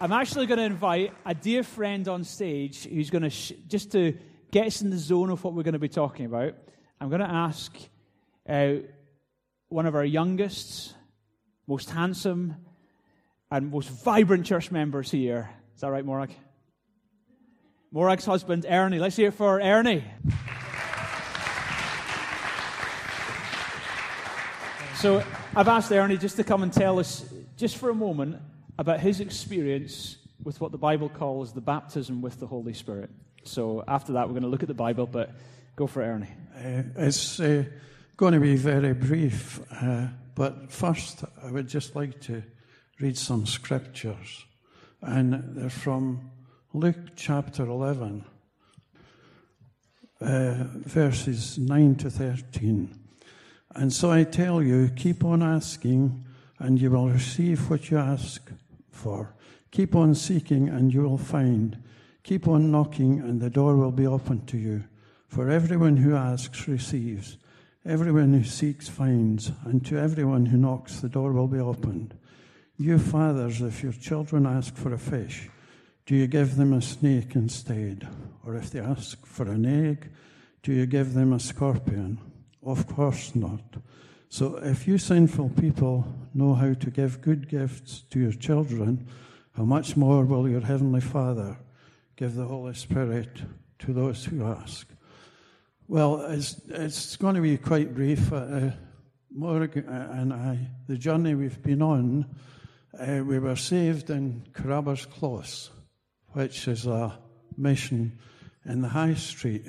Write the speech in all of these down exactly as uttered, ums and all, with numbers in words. I'm actually going to invite a dear friend on stage who's going to, sh- just to get us in the zone of what we're going to be talking about, I'm going to ask uh, one of our youngest, most handsome, and most vibrant church members here. Is that right, Morag? Morag's husband, Ernie. Let's hear it for Ernie. So I've asked Ernie just to come and tell us, just for a moment, about his experience with what the Bible calls the baptism with the Holy Spirit. So after that, we're going to look at the Bible, but go for it, Ernie. Uh, it's uh, going to be very brief, uh, but first I would just like to read some scriptures. And they're from Luke chapter eleven, uh, verses nine to thirteen. And so I tell you, keep on asking, and you will receive what you ask for. Keep on seeking, and you will find. Keep on knocking, and the door will be opened to you. For everyone who asks receives. Everyone who seeks finds. And to everyone who knocks, the door will be opened. You fathers, if your children ask for a fish, do you give them a snake instead? Or if they ask for an egg, do you give them a scorpion? Of course not. So if you sinful people know how to give good gifts to your children, how much more will your Heavenly Father give the Holy Spirit to those who ask? Well, it's it's going to be quite brief. Uh, Morag and I, the journey we've been on, uh, we were saved in Caraba's Close, which is a mission in the High Street.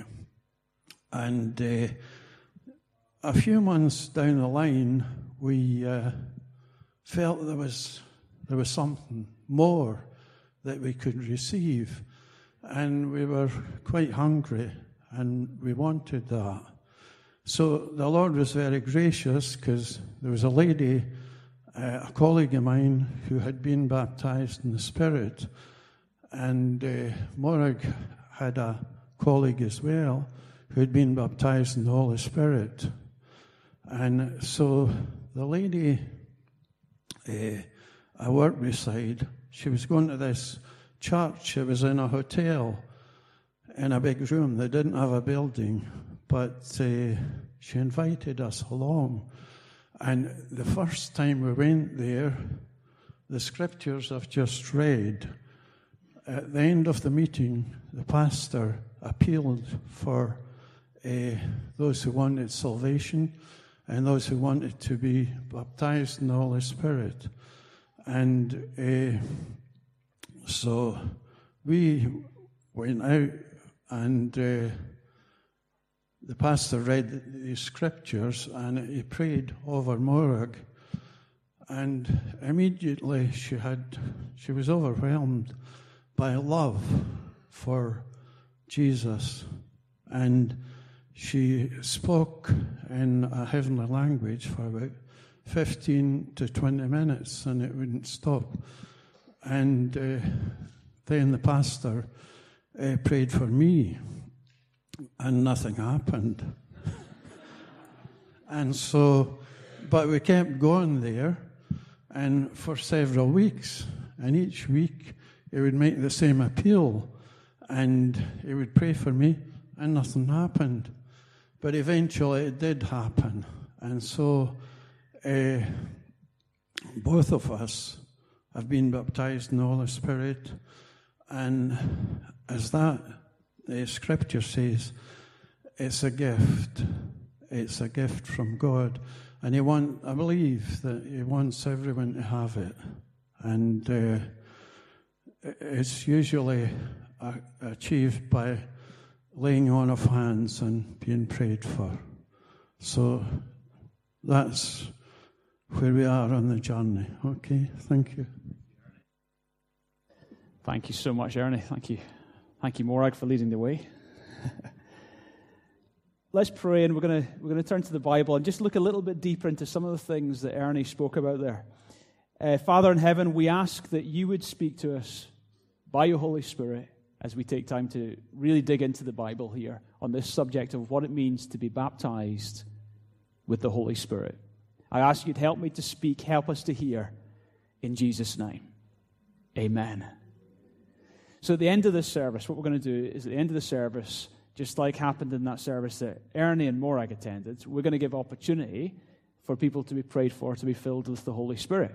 And Uh, A few months down the line, we uh, felt there was there was something more that we could receive, and we were quite hungry, and we wanted that. So the Lord was very gracious, because there was a lady, uh, a colleague of mine, who had been baptized in the Spirit, and uh, Morag had a colleague as well who had been baptized in the Holy Spirit. And so the lady eh, I worked beside, she was going to this church. It was in a hotel, in a big room. They didn't have a building, but eh, she invited us along. And the first time we went there, the scriptures I've just read, at the end of the meeting, the pastor appealed for eh, those who wanted salvation and those who wanted to be baptized in the Holy Spirit. And uh, so we went out, and uh, the pastor read the scriptures, and he prayed over Morag, and immediately she had, she was overwhelmed by love for Jesus, and she spoke in a heavenly language for about fifteen to twenty minutes, and it wouldn't stop. And uh, then the pastor uh, prayed for me, and nothing happened. And so, but we kept going there, and for several weeks, and each week he would make the same appeal, and he would pray for me, and nothing happened. But eventually it did happen. And so uh, both of us have been baptized in the Holy Spirit. And as that uh, scripture says, it's a gift. It's a gift from God. And he want, I believe that he wants everyone to have it. And uh, it's usually uh, achieved by laying on of hands and being prayed for. So that's where we are on the journey. Okay, thank you. Thank you so much, Ernie. Thank you. Thank you, Morag, for leading the way. Let's pray, and we're gonna we're gonna turn to the Bible and just look a little bit deeper into some of the things that Ernie spoke about there. Uh, Father in heaven, we ask that you would speak to us by your Holy Spirit, as we take time to really dig into the Bible here on this subject of what it means to be baptized with the Holy Spirit. I ask you to help me to speak, help us to hear, in Jesus' name. Amen. So at the end of this service, what we're going to do is at the end of the service, just like happened in that service that Ernie and Morag attended, we're going to give opportunity for people to be prayed for, to be filled with the Holy Spirit.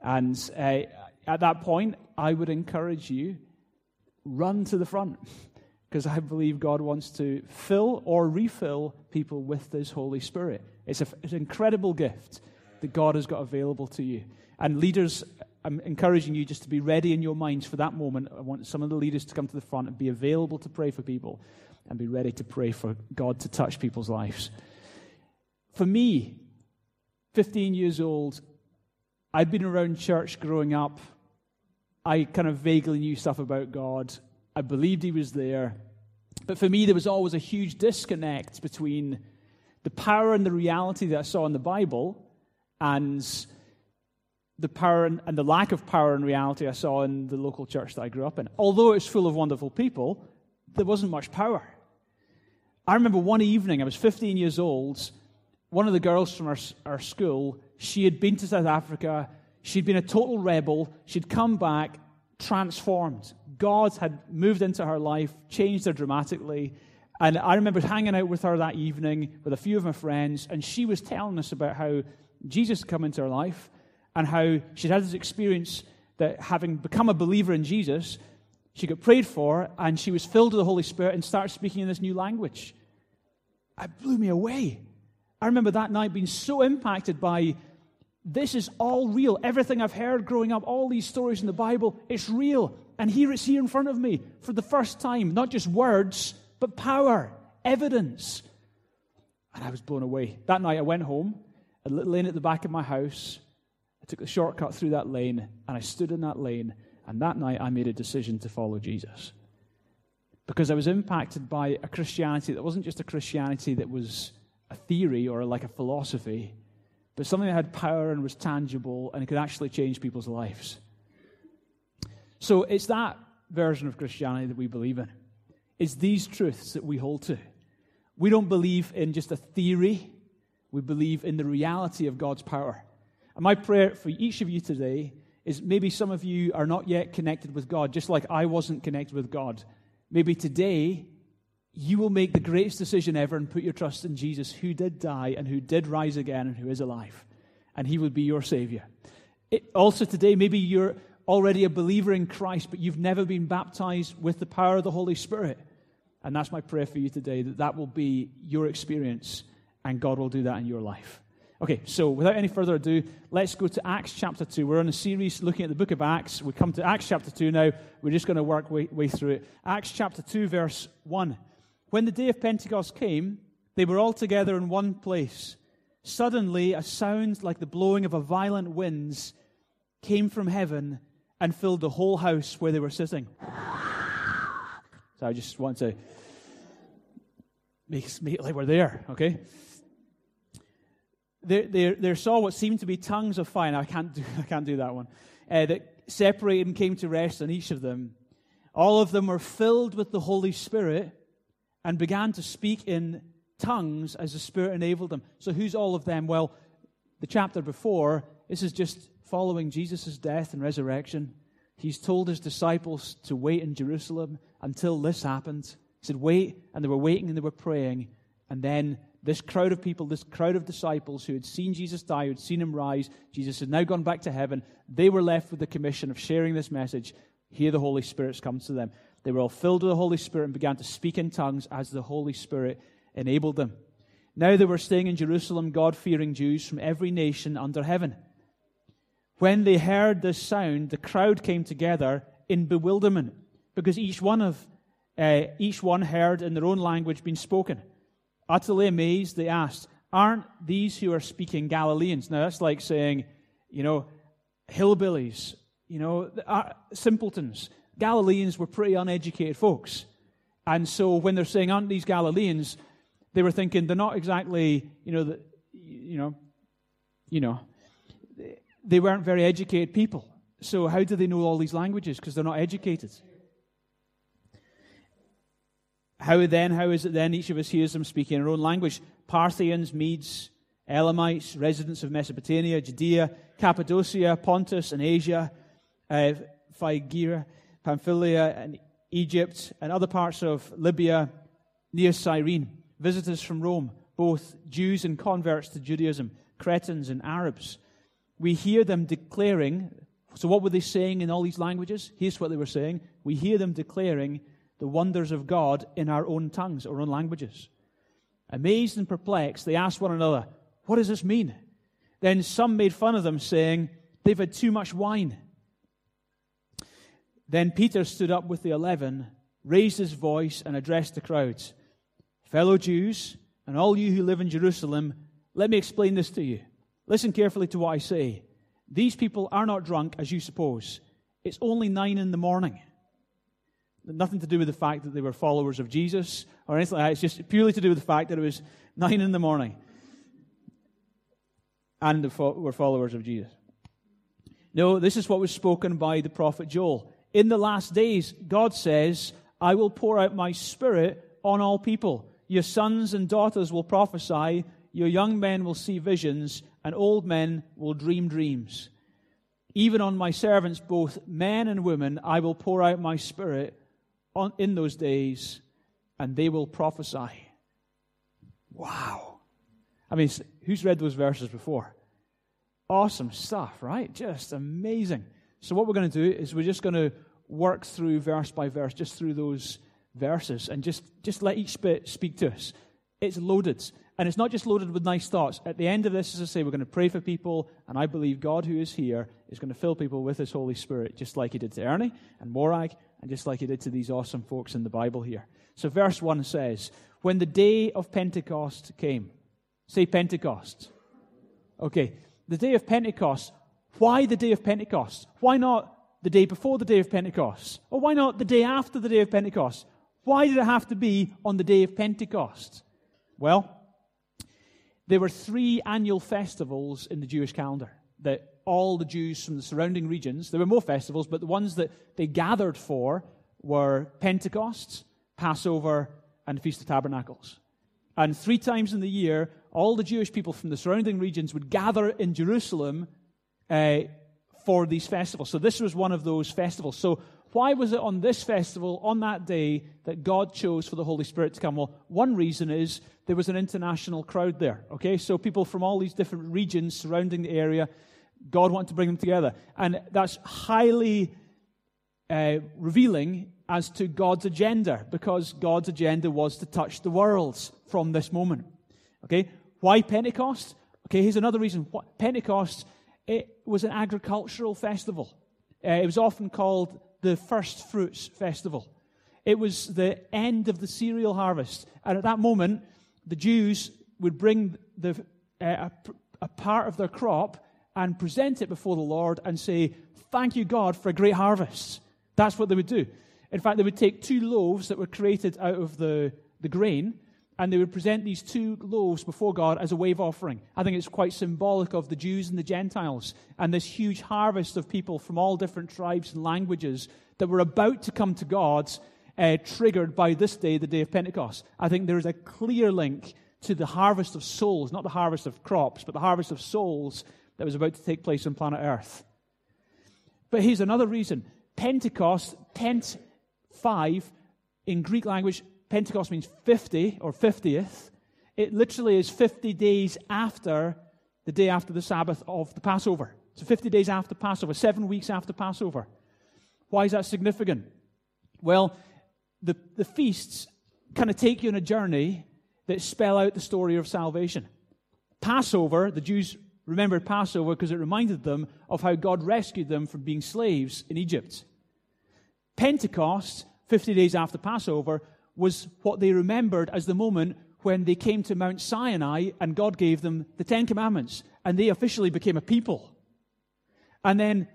And uh, at that point, I would encourage you, run to the front, because I believe God wants to fill or refill people with His Holy Spirit. It's, a, it's an incredible gift that God has got available to you. And leaders, I'm encouraging you just to be ready in your minds for that moment. I want some of the leaders to come to the front and be available to pray for people and be ready to pray for God to touch people's lives. For me, fifteen years old, I'd been around church growing up. I kind of vaguely knew stuff about God. I believed He was there. But for me, there was always a huge disconnect between the power and the reality that I saw in the Bible and the power and, and the lack of power and reality I saw in the local church that I grew up in. Although it's full of wonderful people, there wasn't much power. I remember one evening, I was fifteen years old, one of the girls from our, our school, she had been to South Africa. She'd been a total rebel. She'd come back transformed. God had moved into her life, changed her dramatically. And I remember hanging out with her that evening with a few of my friends, and she was telling us about how Jesus had come into her life and how she'd had this experience that having become a believer in Jesus, she got prayed for, and she was filled with the Holy Spirit and started speaking in this new language. It blew me away. I remember that night being so impacted by, this is all real. Everything I've heard growing up, all these stories in the Bible, it's real. And here it's here in front of me for the first time. Not just words, but power, evidence. And I was blown away. That night I went home, a little lane at the back of my house. I took the shortcut through that lane, and I stood in that lane. And that night I made a decision to follow Jesus. Because I was impacted by a Christianity that wasn't just a Christianity that was a theory or like a philosophy, but something that had power and was tangible and it could actually change people's lives. So it's that version of Christianity that we believe in. It's these truths that we hold to. We don't believe in just a theory. We believe in the reality of God's power. And my prayer for each of you today is maybe some of you are not yet connected with God, just like I wasn't connected with God. Maybe today you will make the greatest decision ever and put your trust in Jesus, who did die and who did rise again and who is alive. And He would be your Savior. It, also today, maybe you're already a believer in Christ, but you've never been baptized with the power of the Holy Spirit. And that's my prayer for you today, that that will be your experience, and God will do that in your life. Okay, so without any further ado, let's go to Acts chapter two. We're on a series looking at the book of Acts. We come to Acts chapter two now. We're just going to work way, way through it. Acts chapter two, verse one. When the day of Pentecost came, they were all together in one place. Suddenly, a sound like the blowing of a violent wind came from heaven and filled the whole house where they were sitting. So I just want to make it like we're there, okay? They, they, they saw what seemed to be tongues of fire. Now, I can't do, I can't do that one. Uh, that separated and came to rest on each of them. All of them were filled with the Holy Spirit and began to speak in tongues as the Spirit enabled them. So who's all of them? Well, the chapter before, this is just following Jesus' death and resurrection. He's told His disciples to wait in Jerusalem until this happened. He said, wait, and they were waiting and they were praying. And then this crowd of people, this crowd of disciples who had seen Jesus die, who had seen Him rise, Jesus had now gone back to heaven. They were left with the commission of sharing this message. Here the Holy Spirit's come to them. They were all filled with the Holy Spirit and began to speak in tongues as the Holy Spirit enabled them. Now they were staying in Jerusalem, God-fearing Jews from every nation under heaven. When they heard this sound, the crowd came together in bewilderment, because each one of uh, each one heard in their own language being spoken. Utterly amazed, they asked, "Aren't these who are speaking Galileans?" Now that's like saying, you know, hillbillies, you know, uh, simpletons. Galileans were pretty uneducated folks. And so when they're saying, aren't these Galileans, they were thinking they're not exactly, you know, the, you know, you know, they weren't very educated people. So how do they know all these languages? Because they're not educated. How then, how is it then each of us hears them speaking in our own language? Parthians, Medes, Elamites, residents of Mesopotamia, Judea, Cappadocia, Pontus, and Asia, uh, Phrygia, Pamphylia, and Egypt, and other parts of Libya near Cyrene, visitors from Rome, both Jews and converts to Judaism, Cretans and Arabs. We hear them declaring, so what were they saying in all these languages? Here's what they were saying. We hear them declaring the wonders of God in our own tongues, our own languages. Amazed and perplexed, they asked one another, what does this mean? Then some made fun of them, saying, they've had too much wine. Then Peter stood up with the eleven, raised his voice, and addressed the crowds. Fellow Jews, and all you who live in Jerusalem, let me explain this to you. Listen carefully to what I say. These people are not drunk, as you suppose. It's only nine in the morning. Nothing to do with the fact that they were followers of Jesus or anything like that. It's just purely to do with the fact that it was nine in the morning. And they fo- were followers of Jesus. No, this is what was spoken by the prophet Joel. In the last days, God says, I will pour out my Spirit on all people. Your sons and daughters will prophesy. Your young men will see visions, and old men will dream dreams. Even on my servants, both men and women, I will pour out my Spirit on, in those days, and they will prophesy. Wow. I mean, who's read those verses before? Awesome stuff, right? Just amazing. So what we're going to do is we're just going to work through verse by verse, just through those verses, and just, just let each bit speak to us. It's loaded. And it's not just loaded with nice thoughts. At the end of this, as I say, we're going to pray for people, and I believe God who is here is going to fill people with His Holy Spirit, just like He did to Ernie and Morag, and just like He did to these awesome folks in the Bible here. So verse one says, when the day of Pentecost came. Say Pentecost. Okay, the day of Pentecost. Why the day of Pentecost? Why not the day before the day of Pentecost? Or why not the day after the day of Pentecost? Why did it have to be on the day of Pentecost? Well, there were three annual festivals in the Jewish calendar that all the Jews from the surrounding regions, there were more festivals, but the ones that they gathered for were Pentecost, Passover, and Feast of Tabernacles. And three times in the year, all the Jewish people from the surrounding regions would gather in Jerusalem uh, for these festivals. So this was one of those festivals. So why was it on this festival, on that day, that God chose for the Holy Spirit to come? Well, one reason is there was an international crowd there, okay? So people from all these different regions surrounding the area, God wanted to bring them together. And that's highly uh, revealing as to God's agenda, because God's agenda was to touch the world from this moment, okay? Why Pentecost? Okay, here's another reason. What, Pentecost, it was an agricultural festival. Uh, it was often called the First Fruits Festival. It was the end of the cereal harvest. And at that moment, the Jews would bring the, uh, a, a part of their crop and present it before the Lord and say, thank you, God, for a great harvest. That's what they would do. In fact, they would take two loaves that were created out of the, the grain, and they would present these two loaves before God as a wave offering. I think it's quite symbolic of the Jews and the Gentiles and this huge harvest of people from all different tribes and languages that were about to come to God, uh, triggered by this day, the day of Pentecost. I think there is a clear link to the harvest of souls, not the harvest of crops, but the harvest of souls that was about to take place on planet Earth. But here's another reason. Pentecost, pent, five, in Greek language, Pentecost means fifty or fiftieth. It literally is fifty days after the day after the Sabbath of the Passover. So fifty days after Passover, seven weeks after Passover. Why is that significant? Well, the, the feasts kind of take you on a journey that spell out the story of salvation. Passover, the Jews remembered Passover because it reminded them of how God rescued them from being slaves in Egypt. Pentecost, fifty days after Passover, was what they remembered as the moment when they came to Mount Sinai and God gave them the Ten Commandments, and they officially became a people. And then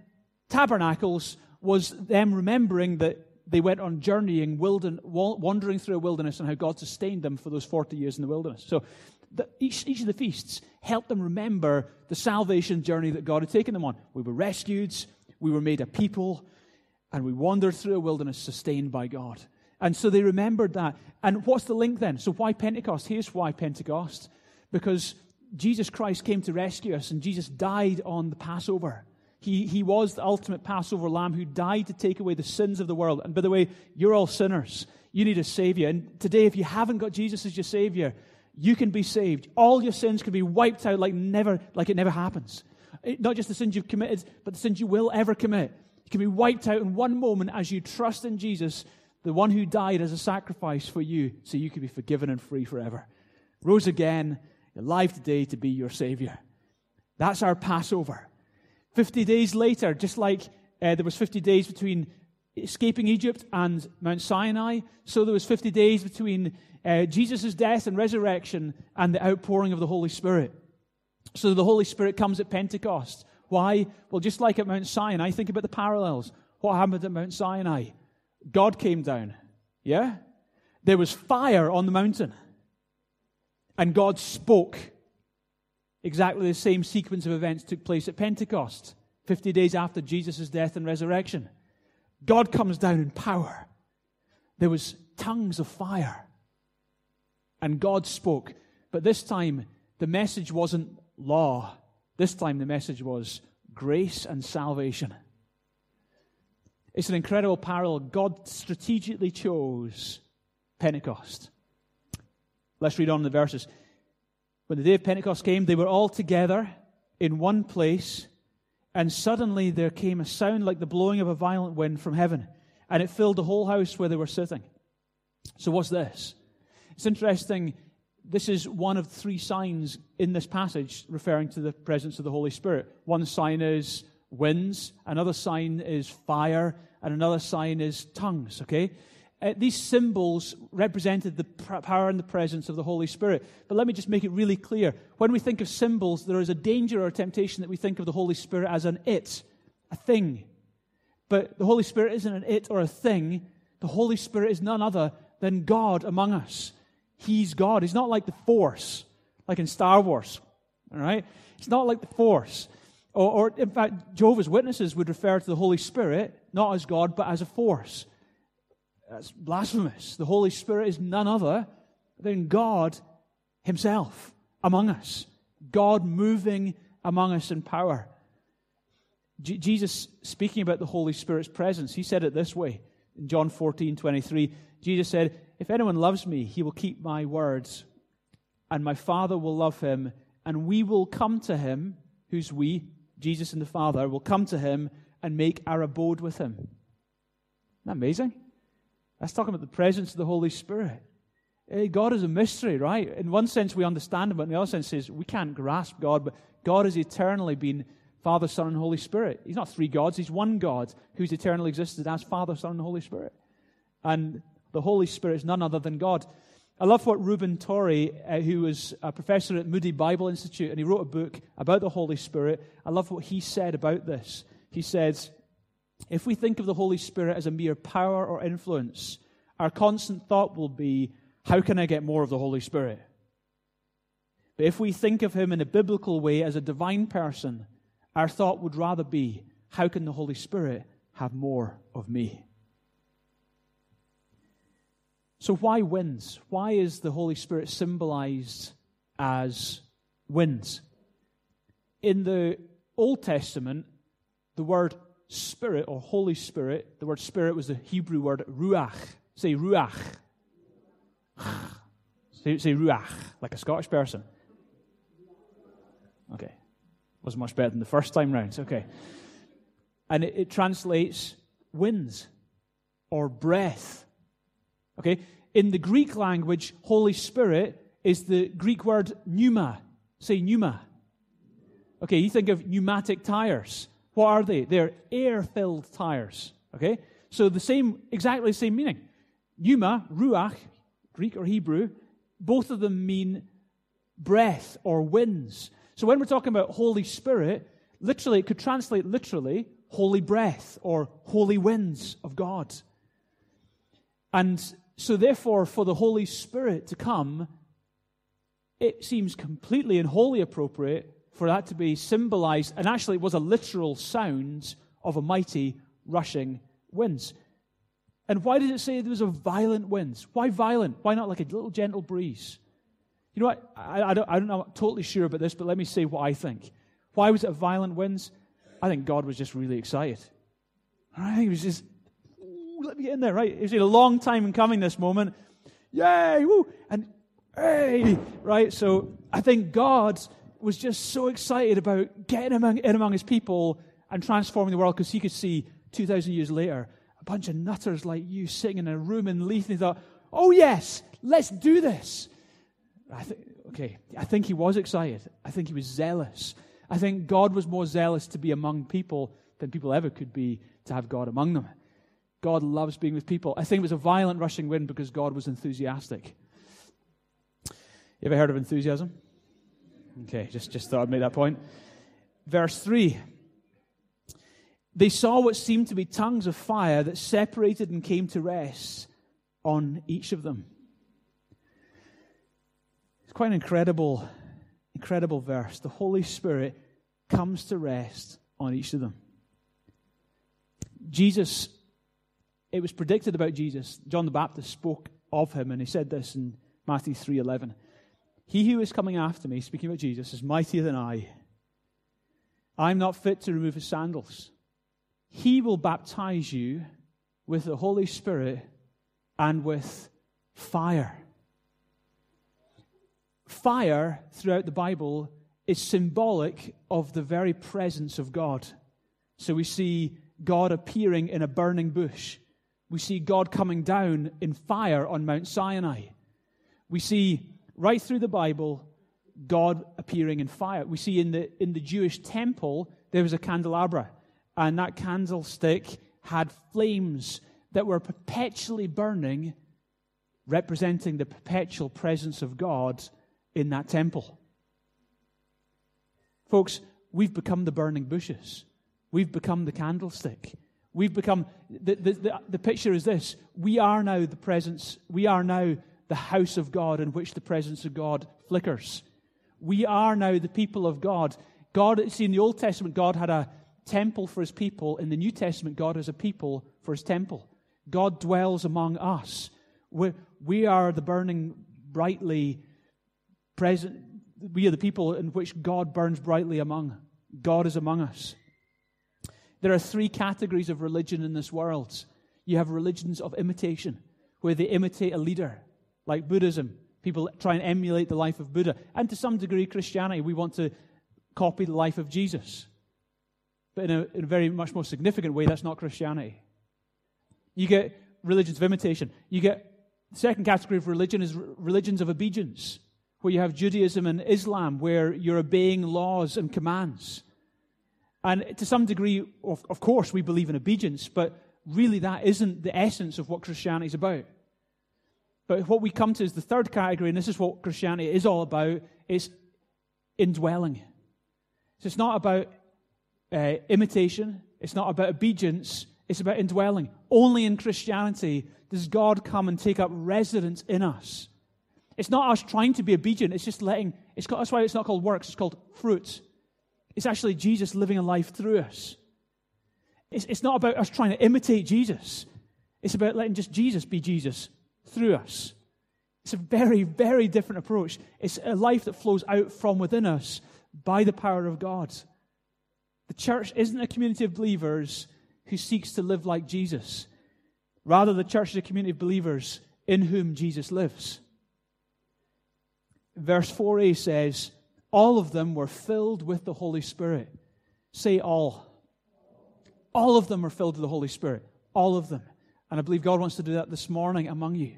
Tabernacles was them remembering that they went on journeying, wandering through a wilderness, and how God sustained them for those forty years in the wilderness. So the, each, each of the feasts helped them remember the salvation journey that God had taken them on. We were rescued, we were made a people, and we wandered through a wilderness sustained by God. And so they remembered that. And what's the link then? So why Pentecost? Here's why Pentecost. Because Jesus Christ came to rescue us, and Jesus died on the Passover. He, he was the ultimate Passover lamb who died to take away the sins of the world. And by the way, you're all sinners. You need a Savior. And today, if you haven't got Jesus as your Savior, you can be saved. All your sins can be wiped out like never, like it never happens. It, not just the sins you've committed, but the sins you will ever commit. It can be wiped out in one moment as you trust in Jesus, the one who died as a sacrifice for you, so you can be forgiven and free forever. Rose again, alive today to be your Savior. That's our Passover. Fifty days later, just like uh, there was fifty days between escaping Egypt and Mount Sinai, so there was fifty days between uh, Jesus' death and resurrection and the outpouring of the Holy Spirit. So the Holy Spirit comes at Pentecost. Why? Well, just like at Mount Sinai, think about the parallels. What happened at Mount Sinai? God came down, yeah? There was fire on the mountain, and God spoke. Exactly the same sequence of events took place at Pentecost, fifty days after Jesus' death and resurrection. God comes down in power. There was tongues of fire, and God spoke. But this time, the message wasn't law. This time, the message was grace and salvation. It's an incredible parallel. God strategically chose Pentecost. Let's read on the verses. When the day of Pentecost came, they were all together in one place, and suddenly there came a sound like the blowing of a violent wind from heaven, and it filled the whole house where they were sitting. So what's this? It's interesting. This is one of three signs in this passage referring to the presence of the Holy Spirit. One sign is winds, another sign is fire, and another sign is tongues, okay? Uh, these symbols represented the power and the presence of the Holy Spirit. But let me just make it really clear. When we think of symbols, there is a danger or a temptation that we think of the Holy Spirit as an it, a thing. But the Holy Spirit isn't an it or a thing. The Holy Spirit is none other than God among us. He's God. He's not like the Force, like in Star Wars, all right? It's not like the Force. Or, or in fact, Jehovah's Witnesses would refer to the Holy Spirit not as God, but as a force. That's blasphemous. The Holy Spirit is none other than God himself among us. God moving among us in power. J- Jesus, speaking about the Holy Spirit's presence, he said it this way in John fourteen twenty-three. Jesus said, "If anyone loves me, he will keep my words, and my Father will love him, and we will come to him," who's we? Jesus and the Father, "will come to him and make our abode with him." Isn't that amazing? That's talking about the presence of the Holy Spirit. God is a mystery, right? In one sense, we understand him, but in the other sense, is we can't grasp God, but God has eternally been Father, Son, and Holy Spirit. He's not three gods. He's one God who's eternally existed as Father, Son, and Holy Spirit. And the Holy Spirit is none other than God. I love what Reuben Torrey, uh, who was a professor at Moody Bible Institute, and he wrote a book about the Holy Spirit. I love what he said about this. He says, "If we think of the Holy Spirit as a mere power or influence, our constant thought will be, how can I get more of the Holy Spirit? But if we think of him in a biblical way as a divine person, our thought would rather be, how can the Holy Spirit have more of me?" So why winds? Why is the Holy Spirit symbolized as winds? In the Old Testament, the word Spirit or Holy Spirit, the word Spirit was the Hebrew word ruach. Say ruach. Say, say ruach, like a Scottish person. Okay. Wasn't much better than the first time round. Okay. And it, it translates winds or breath. Okay. In the Greek language, Holy Spirit is the Greek word pneuma. Say pneuma. Okay, you think of pneumatic tires. What are they? They're air-filled tires, okay? So the same, exactly the same meaning. Pneuma, ruach, Greek or Hebrew, both of them mean breath or winds. So when we're talking about Holy Spirit, literally, it could translate literally, holy breath or holy winds of God. And so therefore, for the Holy Spirit to come, it seems completely and wholly appropriate for that to be symbolized, and actually it was a literal sound of a mighty rushing winds. And why did it say there was a violent wind? Why violent? Why not like a little gentle breeze? You know what? I, I don't, I don't know, I'm not totally sure about this, but let me say what I think. Why was it a violent wind? I think God was just really excited. I think he was just, ooh, let me get in there, right? It was a long time in coming, this moment. Yay, woo, and hey, right? So I think God was just so excited about getting among, in among his people and transforming the world, because he could see two thousand years later a bunch of nutters like you sitting in a room in Leith, and he thought, oh yes, let's do this. I think, okay, I think he was excited. I think he was zealous. I think God was more zealous to be among people than people ever could be to have God among them. God loves being with people. I think it was a violent rushing wind because God was enthusiastic. You ever heard of enthusiasm? Okay, just, just thought I'd make that point. Verse three. They saw what seemed to be tongues of fire that separated and came to rest on each of them. It's quite an incredible, incredible verse. The Holy Spirit comes to rest on each of them. Jesus, it was predicted about Jesus. John the Baptist spoke of him, and he said this in Matthew three eleven. He who is coming after me, speaking about Jesus, is mightier than I. I'm not fit to remove his sandals. He will baptize you with the Holy Spirit and with fire. Fire throughout the Bible is symbolic of the very presence of God. So we see God appearing in a burning bush. We see God coming down in fire on Mount Sinai. We see right through the Bible, God appearing in fire. We see in the in the Jewish temple, there was a candelabra, and that candlestick had flames that were perpetually burning, representing the perpetual presence of God in that temple. Folks, we've become the burning bushes. We've become the candlestick. We've become, the, the, the, the picture is this, we are now the presence, we are now the house of God in which the presence of God flickers. We are now the people of God. God, see, in the Old Testament, God had a temple for his people. In the New Testament, God has a people for his temple. God dwells among us. We're, we are the burning brightly present, we are the people in which God burns brightly among. God is among us. There are three categories of religion in this world. You have religions of imitation, where they imitate a leader, like Buddhism. People try and emulate the life of Buddha. And to some degree, Christianity, we want to copy the life of Jesus. But in a, in a very much more significant way, that's not Christianity. You get religions of imitation. You get, the second category of religion is religions of obedience, where you have Judaism and Islam, where you're obeying laws and commands. And to some degree, of, of course, we believe in obedience, but really that isn't the essence of what Christianity is about. But what we come to is the third category, and this is what Christianity is all about, it's indwelling. So it's not about uh, imitation, it's not about obedience, it's about indwelling. Only in Christianity does God come and take up residence in us. It's not us trying to be obedient, it's just letting, it's got, that's why it's not called works, it's called fruit. It's actually Jesus living a life through us. It's, it's not about us trying to imitate Jesus, it's about letting just Jesus be Jesus through us. It's a very, very different approach. It's a life that flows out from within us by the power of God. The church isn't a community of believers who seeks to live like Jesus. Rather, the church is a community of believers in whom Jesus lives. Verse four a says, all of them were filled with the Holy Spirit. Say all. All of them were filled with the Holy Spirit. All of them. And I believe God wants to do that this morning among you.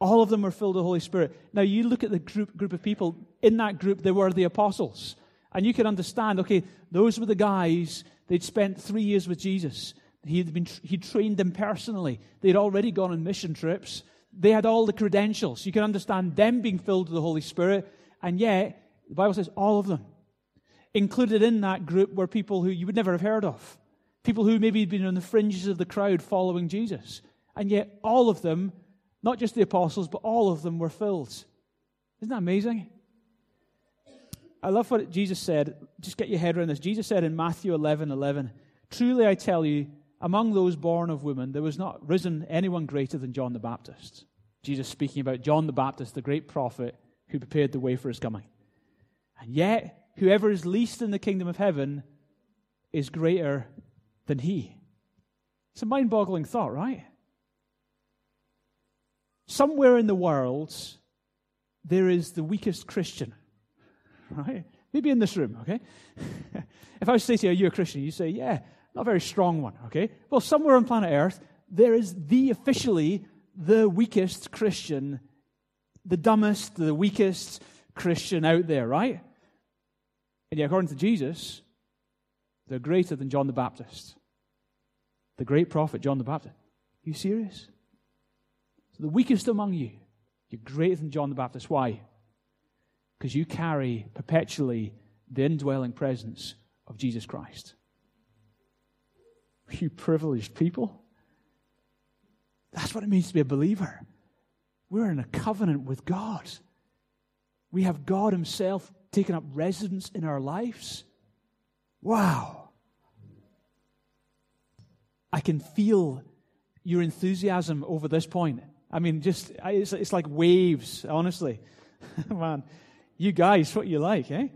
All of them were filled with the Holy Spirit. Now, you look at the group, group of people. In that group, there were the apostles. And you can understand, okay, those were the guys, they'd spent three years with Jesus. He'd been, he trained them personally. They'd already gone on mission trips. They had all the credentials. You can understand them being filled with the Holy Spirit, and yet, the Bible says all of them. Included in that group were people who you would never have heard of, people who maybe had been on the fringes of the crowd following Jesus, and yet all of them, not just the apostles, but all of them were filled. Isn't that amazing? I love what Jesus said. Just get your head around this. Jesus said in Matthew eleven eleven, truly I tell you, among those born of women, there was not risen anyone greater than John the Baptist. Jesus speaking about John the Baptist, the great prophet who prepared the way for his coming. And yet, whoever is least in the kingdom of heaven is greater than he. It's a mind-boggling thought, right? Somewhere in the world, there is the weakest Christian, right? Maybe in this room, okay? If I say to you, are you a Christian? You say, yeah, not a very strong one, okay? Well, somewhere on planet Earth, there is the officially the weakest Christian, the dumbest, the weakest Christian out there, right? And yet, according to Jesus, they're greater than John the Baptist, the great prophet John the Baptist. Are you serious? So the weakest among you, you're greater than John the Baptist. Why? Because you carry perpetually the indwelling presence of Jesus Christ. You privileged people. That's what it means to be a believer. We're in a covenant with God. We have God Himself taking up residence in our lives. Wow. I can feel your enthusiasm over this point. I mean, just it's, it's like waves, honestly. Man, you guys, what you like, eh?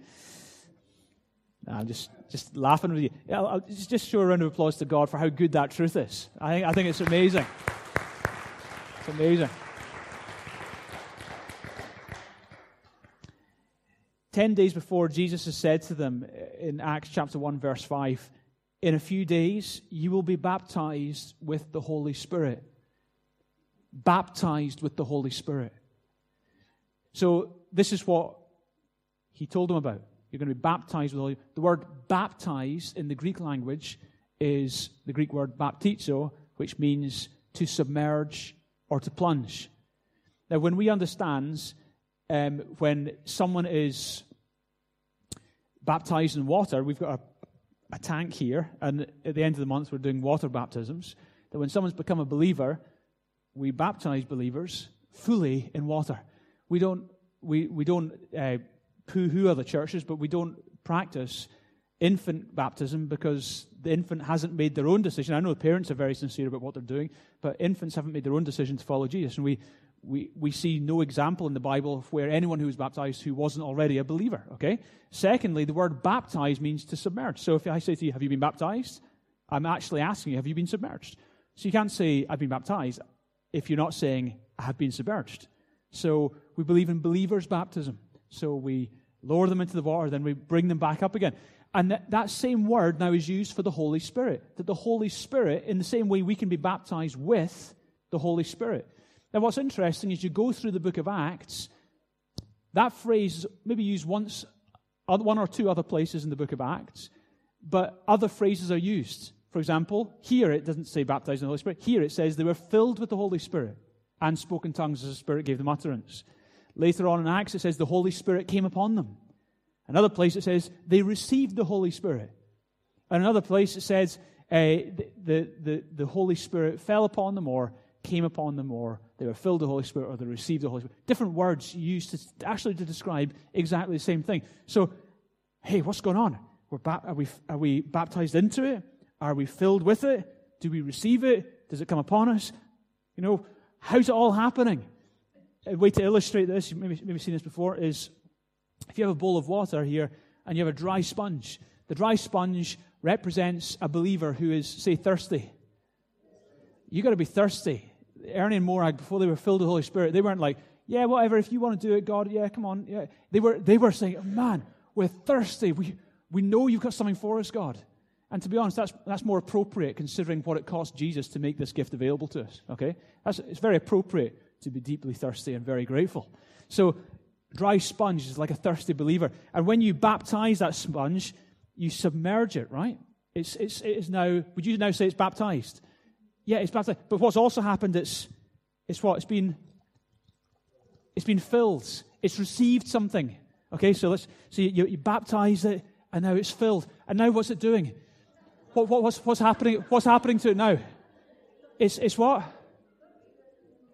No, I'm just, just laughing with you. I'll, I'll just, just show a round of applause to God for how good that truth is. I think, I think it's amazing. It's amazing. Ten days before, Jesus has said to them in Acts chapter one, verse five, in a few days, you will be baptized with the Holy Spirit. Baptized with the Holy Spirit. So this is what he told them about. You're going to be baptized with the Holy Spirit. The word baptized in the Greek language is the Greek word baptizo, which means to submerge or to plunge. Now, when we understand um, when someone is baptized in water, we've got a, a tank here, and at the end of the month, we're doing water baptisms. That when someone's become a believer, we baptize believers fully in water. We don't we we don't uh, poo-hoo other churches, but we don't practice infant baptism because the infant hasn't made their own decision. I know the parents are very sincere about what they're doing, but infants haven't made their own decision to follow Jesus. And we we we see no example in the Bible of where anyone who was baptized who wasn't already a believer. Okay. Secondly, the word baptize means to submerge. So if I say to you, have you been baptized? I'm actually asking you, have you been submerged? So you can't say, I've been baptized, if you're not saying, I have been submerged. So we believe in believers' baptism. So we lower them into the water, then we bring them back up again. And that, that same word now is used for the Holy Spirit, that the Holy Spirit, in the same way we can be baptized with the Holy Spirit. Now, what's interesting is you go through the book of Acts, that phrase is maybe used once, one or two other places in the book of Acts, but other phrases are used. For example, here it doesn't say baptized in the Holy Spirit. Here it says they were filled with the Holy Spirit and spoke in tongues as the Spirit gave them utterance. Later on in Acts, it says the Holy Spirit came upon them. Another place, it says they received the Holy Spirit. And another place, it says uh, the, the, the, the Holy Spirit fell upon them or came upon them or they were filled with the Holy Spirit or they received the Holy Spirit. Different words used to actually to describe exactly the same thing. So, hey, what's going on? We're ba- are we, are we baptized into it? Are we filled with it? Do we receive it? Does it come upon us? You know, how's it all happening? A way to illustrate this, you've maybe, maybe seen this before, is if you have a bowl of water here and you have a dry sponge, the dry sponge represents a believer who is, say, thirsty. You've got to be thirsty. Ernie and Morag, before they were filled with the Holy Spirit, they weren't like, yeah, whatever, if you want to do it, God, yeah, come on. Yeah. They were they were saying, oh, man, we're thirsty. We we know you've got something for us, God. And to be honest, that's that's more appropriate considering what it cost Jesus to make this gift available to us, okay? That's, it's very appropriate to be deeply thirsty and very grateful. So dry sponge is like a thirsty believer. And when you baptize that sponge, you submerge it, right? It's it's it is now, would you now say it's baptized? Yeah, it's baptized. But what's also happened, it's it's what? It's been it's been filled. It's received something. Okay, so let's so you, you baptize it and now it's filled. And now what's it doing? What, what, what's, what's happening? What's happening to it now? It's it's what?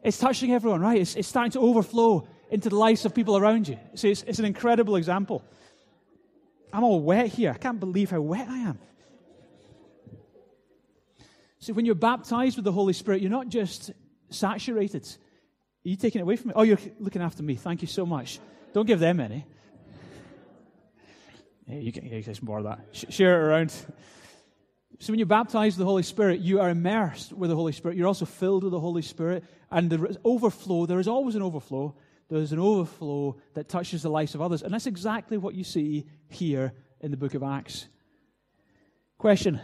It's touching everyone, right? It's, it's starting to overflow into the lives of people around you. So it's, it's an incredible example. I'm all wet here. I can't believe how wet I am. So when you're baptized with the Holy Spirit, you're not just saturated. Are you taking it away from me? Oh, you're looking after me. Thank you so much. Don't give them any. Yeah, you can get some more of that. Sh- share it around. So when you're baptized with the Holy Spirit, you are immersed with the Holy Spirit. You're also filled with the Holy Spirit. And the overflow, there is always an overflow. There's an overflow that touches the lives of others. And that's exactly what you see here in the book of Acts. Question: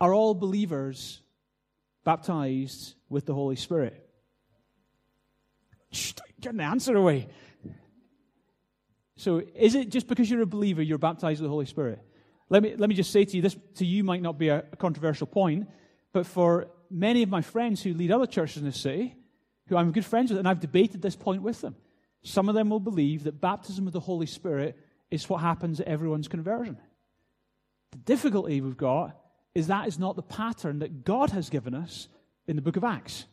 are all believers baptized with the Holy Spirit? Shh, get an answer away. So is it just because you're a believer, you're baptized with the Holy Spirit? Let me let me just say to you, this to you might not be a, a controversial point, but for many of my friends who lead other churches in the city, who I'm good friends with, and I've debated this point with them, some of them will believe that baptism with the Holy Spirit is what happens at everyone's conversion. The difficulty we've got is that is not the pattern that God has given us in the book of Acts.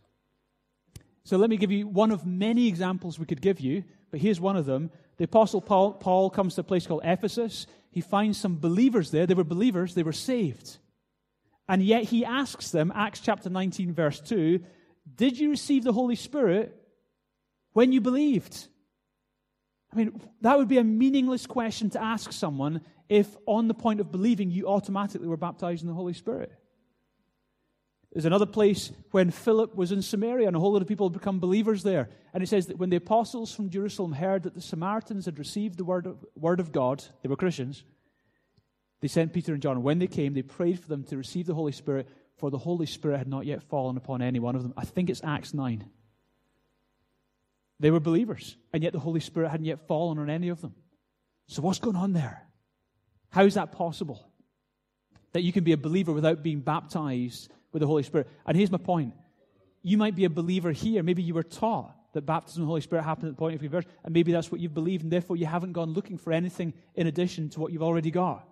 So let me give you one of many examples we could give you, but here's one of them. The Apostle Paul, Paul comes to a place called Ephesus. He finds some believers there. They were believers. They were saved. And yet he asks them, Acts chapter nineteen, verse two, did you receive the Holy Spirit when you believed? I mean, that would be a meaningless question to ask someone if on the point of believing you automatically were baptized in the Holy Spirit. There's another place when Philip was in Samaria and a whole lot of people had become believers there. And it says that when the apostles from Jerusalem heard that the Samaritans had received the word of, word of God, they were Christians, they sent Peter and John. When they came, they prayed for them to receive the Holy Spirit, for the Holy Spirit had not yet fallen upon any one of them. I think it's Acts nine. They were believers, and yet the Holy Spirit hadn't yet fallen on any of them. So what's going on there? How is that possible? That you can be a believer without being baptized with the Holy Spirit. And here's my point. You might be a believer here. Maybe you were taught that baptism of the Holy Spirit happened at the point of conversion, and maybe that's what you've believed, and therefore you haven't gone looking for anything in addition to what you've already got.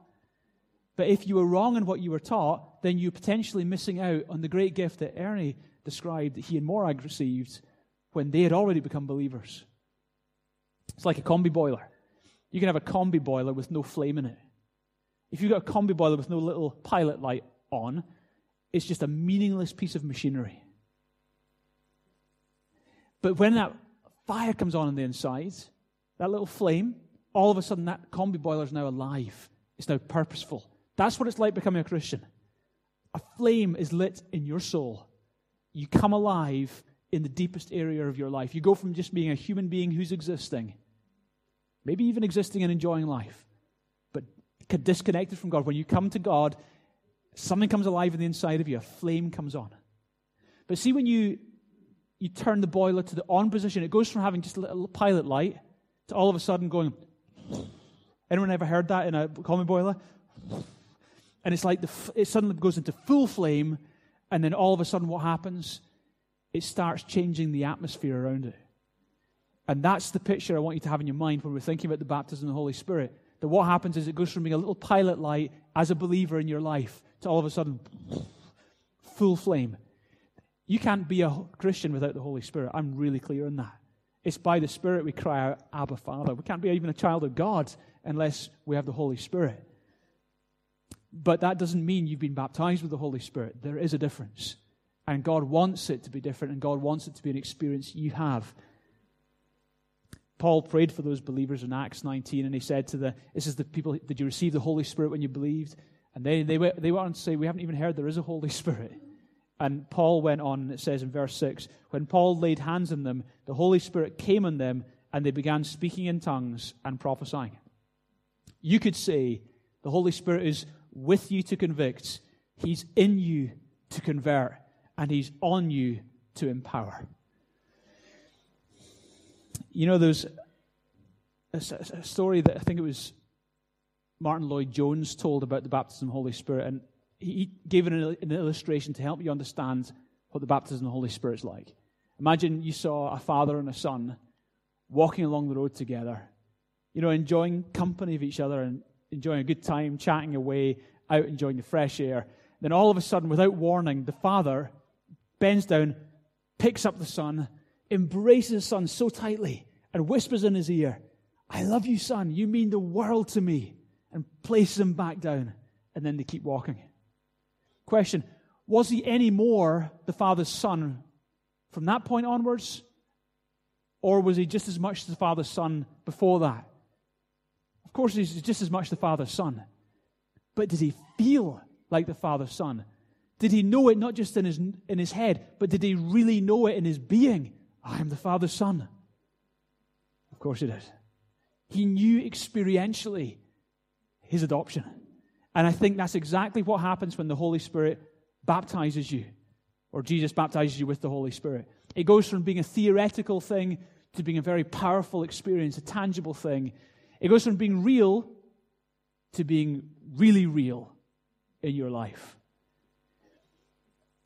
But if you were wrong in what you were taught, then you're potentially missing out on the great gift that Ernie described that he and Morag received when they had already become believers. It's like a combi boiler. You can have a combi boiler with no flame in it. If you've got a combi boiler with no little pilot light on, it's just a meaningless piece of machinery. But when that fire comes on on the inside, that little flame, all of a sudden that combi boiler is now alive. It's now purposeful. That's what it's like becoming a Christian. A flame is lit in your soul. You come alive in the deepest area of your life. You go from just being a human being who's existing, maybe even existing and enjoying life, but disconnected from God. When you come to God, something comes alive in the inside of you. A flame comes on. But see, when you you turn the boiler to the on position, it goes from having just a little pilot light to all of a sudden going... Anyone ever heard that in a combi boiler? And it's like the f- it suddenly goes into full flame, and then all of a sudden what happens? It starts changing the atmosphere around it. And that's the picture I want you to have in your mind when we're thinking about the baptism of the Holy Spirit. That what happens is it goes from being a little pilot light as a believer in your life to all of a sudden full flame. You can't be a Christian without the Holy Spirit. I'm really clear on that. It's by the Spirit we cry out, Abba, Father. We can't be even a child of God unless we have the Holy Spirit. But that doesn't mean you've been baptized with the Holy Spirit. There is a difference. And God wants it to be different, and God wants it to be an experience you have. Paul prayed for those believers in Acts nineteen, and he said to the, this is the people, did you receive the Holy Spirit when you believed? And they, they, went, they went on to say, we haven't even heard there is a Holy Spirit. And Paul went on, and it says in verse six, when Paul laid hands on them, the Holy Spirit came on them, and they began speaking in tongues and prophesying. You could say, the Holy Spirit is with you to convict, He's in you to convert, and He's on you to empower. You know, there's a, a story that I think it was Martin Lloyd-Jones told about the baptism of the Holy Spirit, and he gave an, an illustration to help you understand what the baptism of the Holy Spirit is like. Imagine you saw a father and a son walking along the road together, you know, enjoying company of each other and enjoying a good time, chatting away, out enjoying the fresh air. Then all of a sudden, without warning, the father bends down, picks up the son, embraces his son so tightly and whispers in his ear, I love you, son. You mean the world to me. And places him back down. And then they keep walking. Question, was he any more the father's son from that point onwards? Or was he just as much the father's son before that? Of course, he's just as much the father's son. But did he feel like the Father's Son? Did he know it not just in his, in his head, but did he really know it in his being? I am the Father's Son. Of course he did. He knew experientially his adoption. And I think that's exactly what happens when the Holy Spirit baptizes you, or Jesus baptizes you with the Holy Spirit. It goes from being a theoretical thing to being a very powerful experience, a tangible thing. It goes from being real to being really real in your life.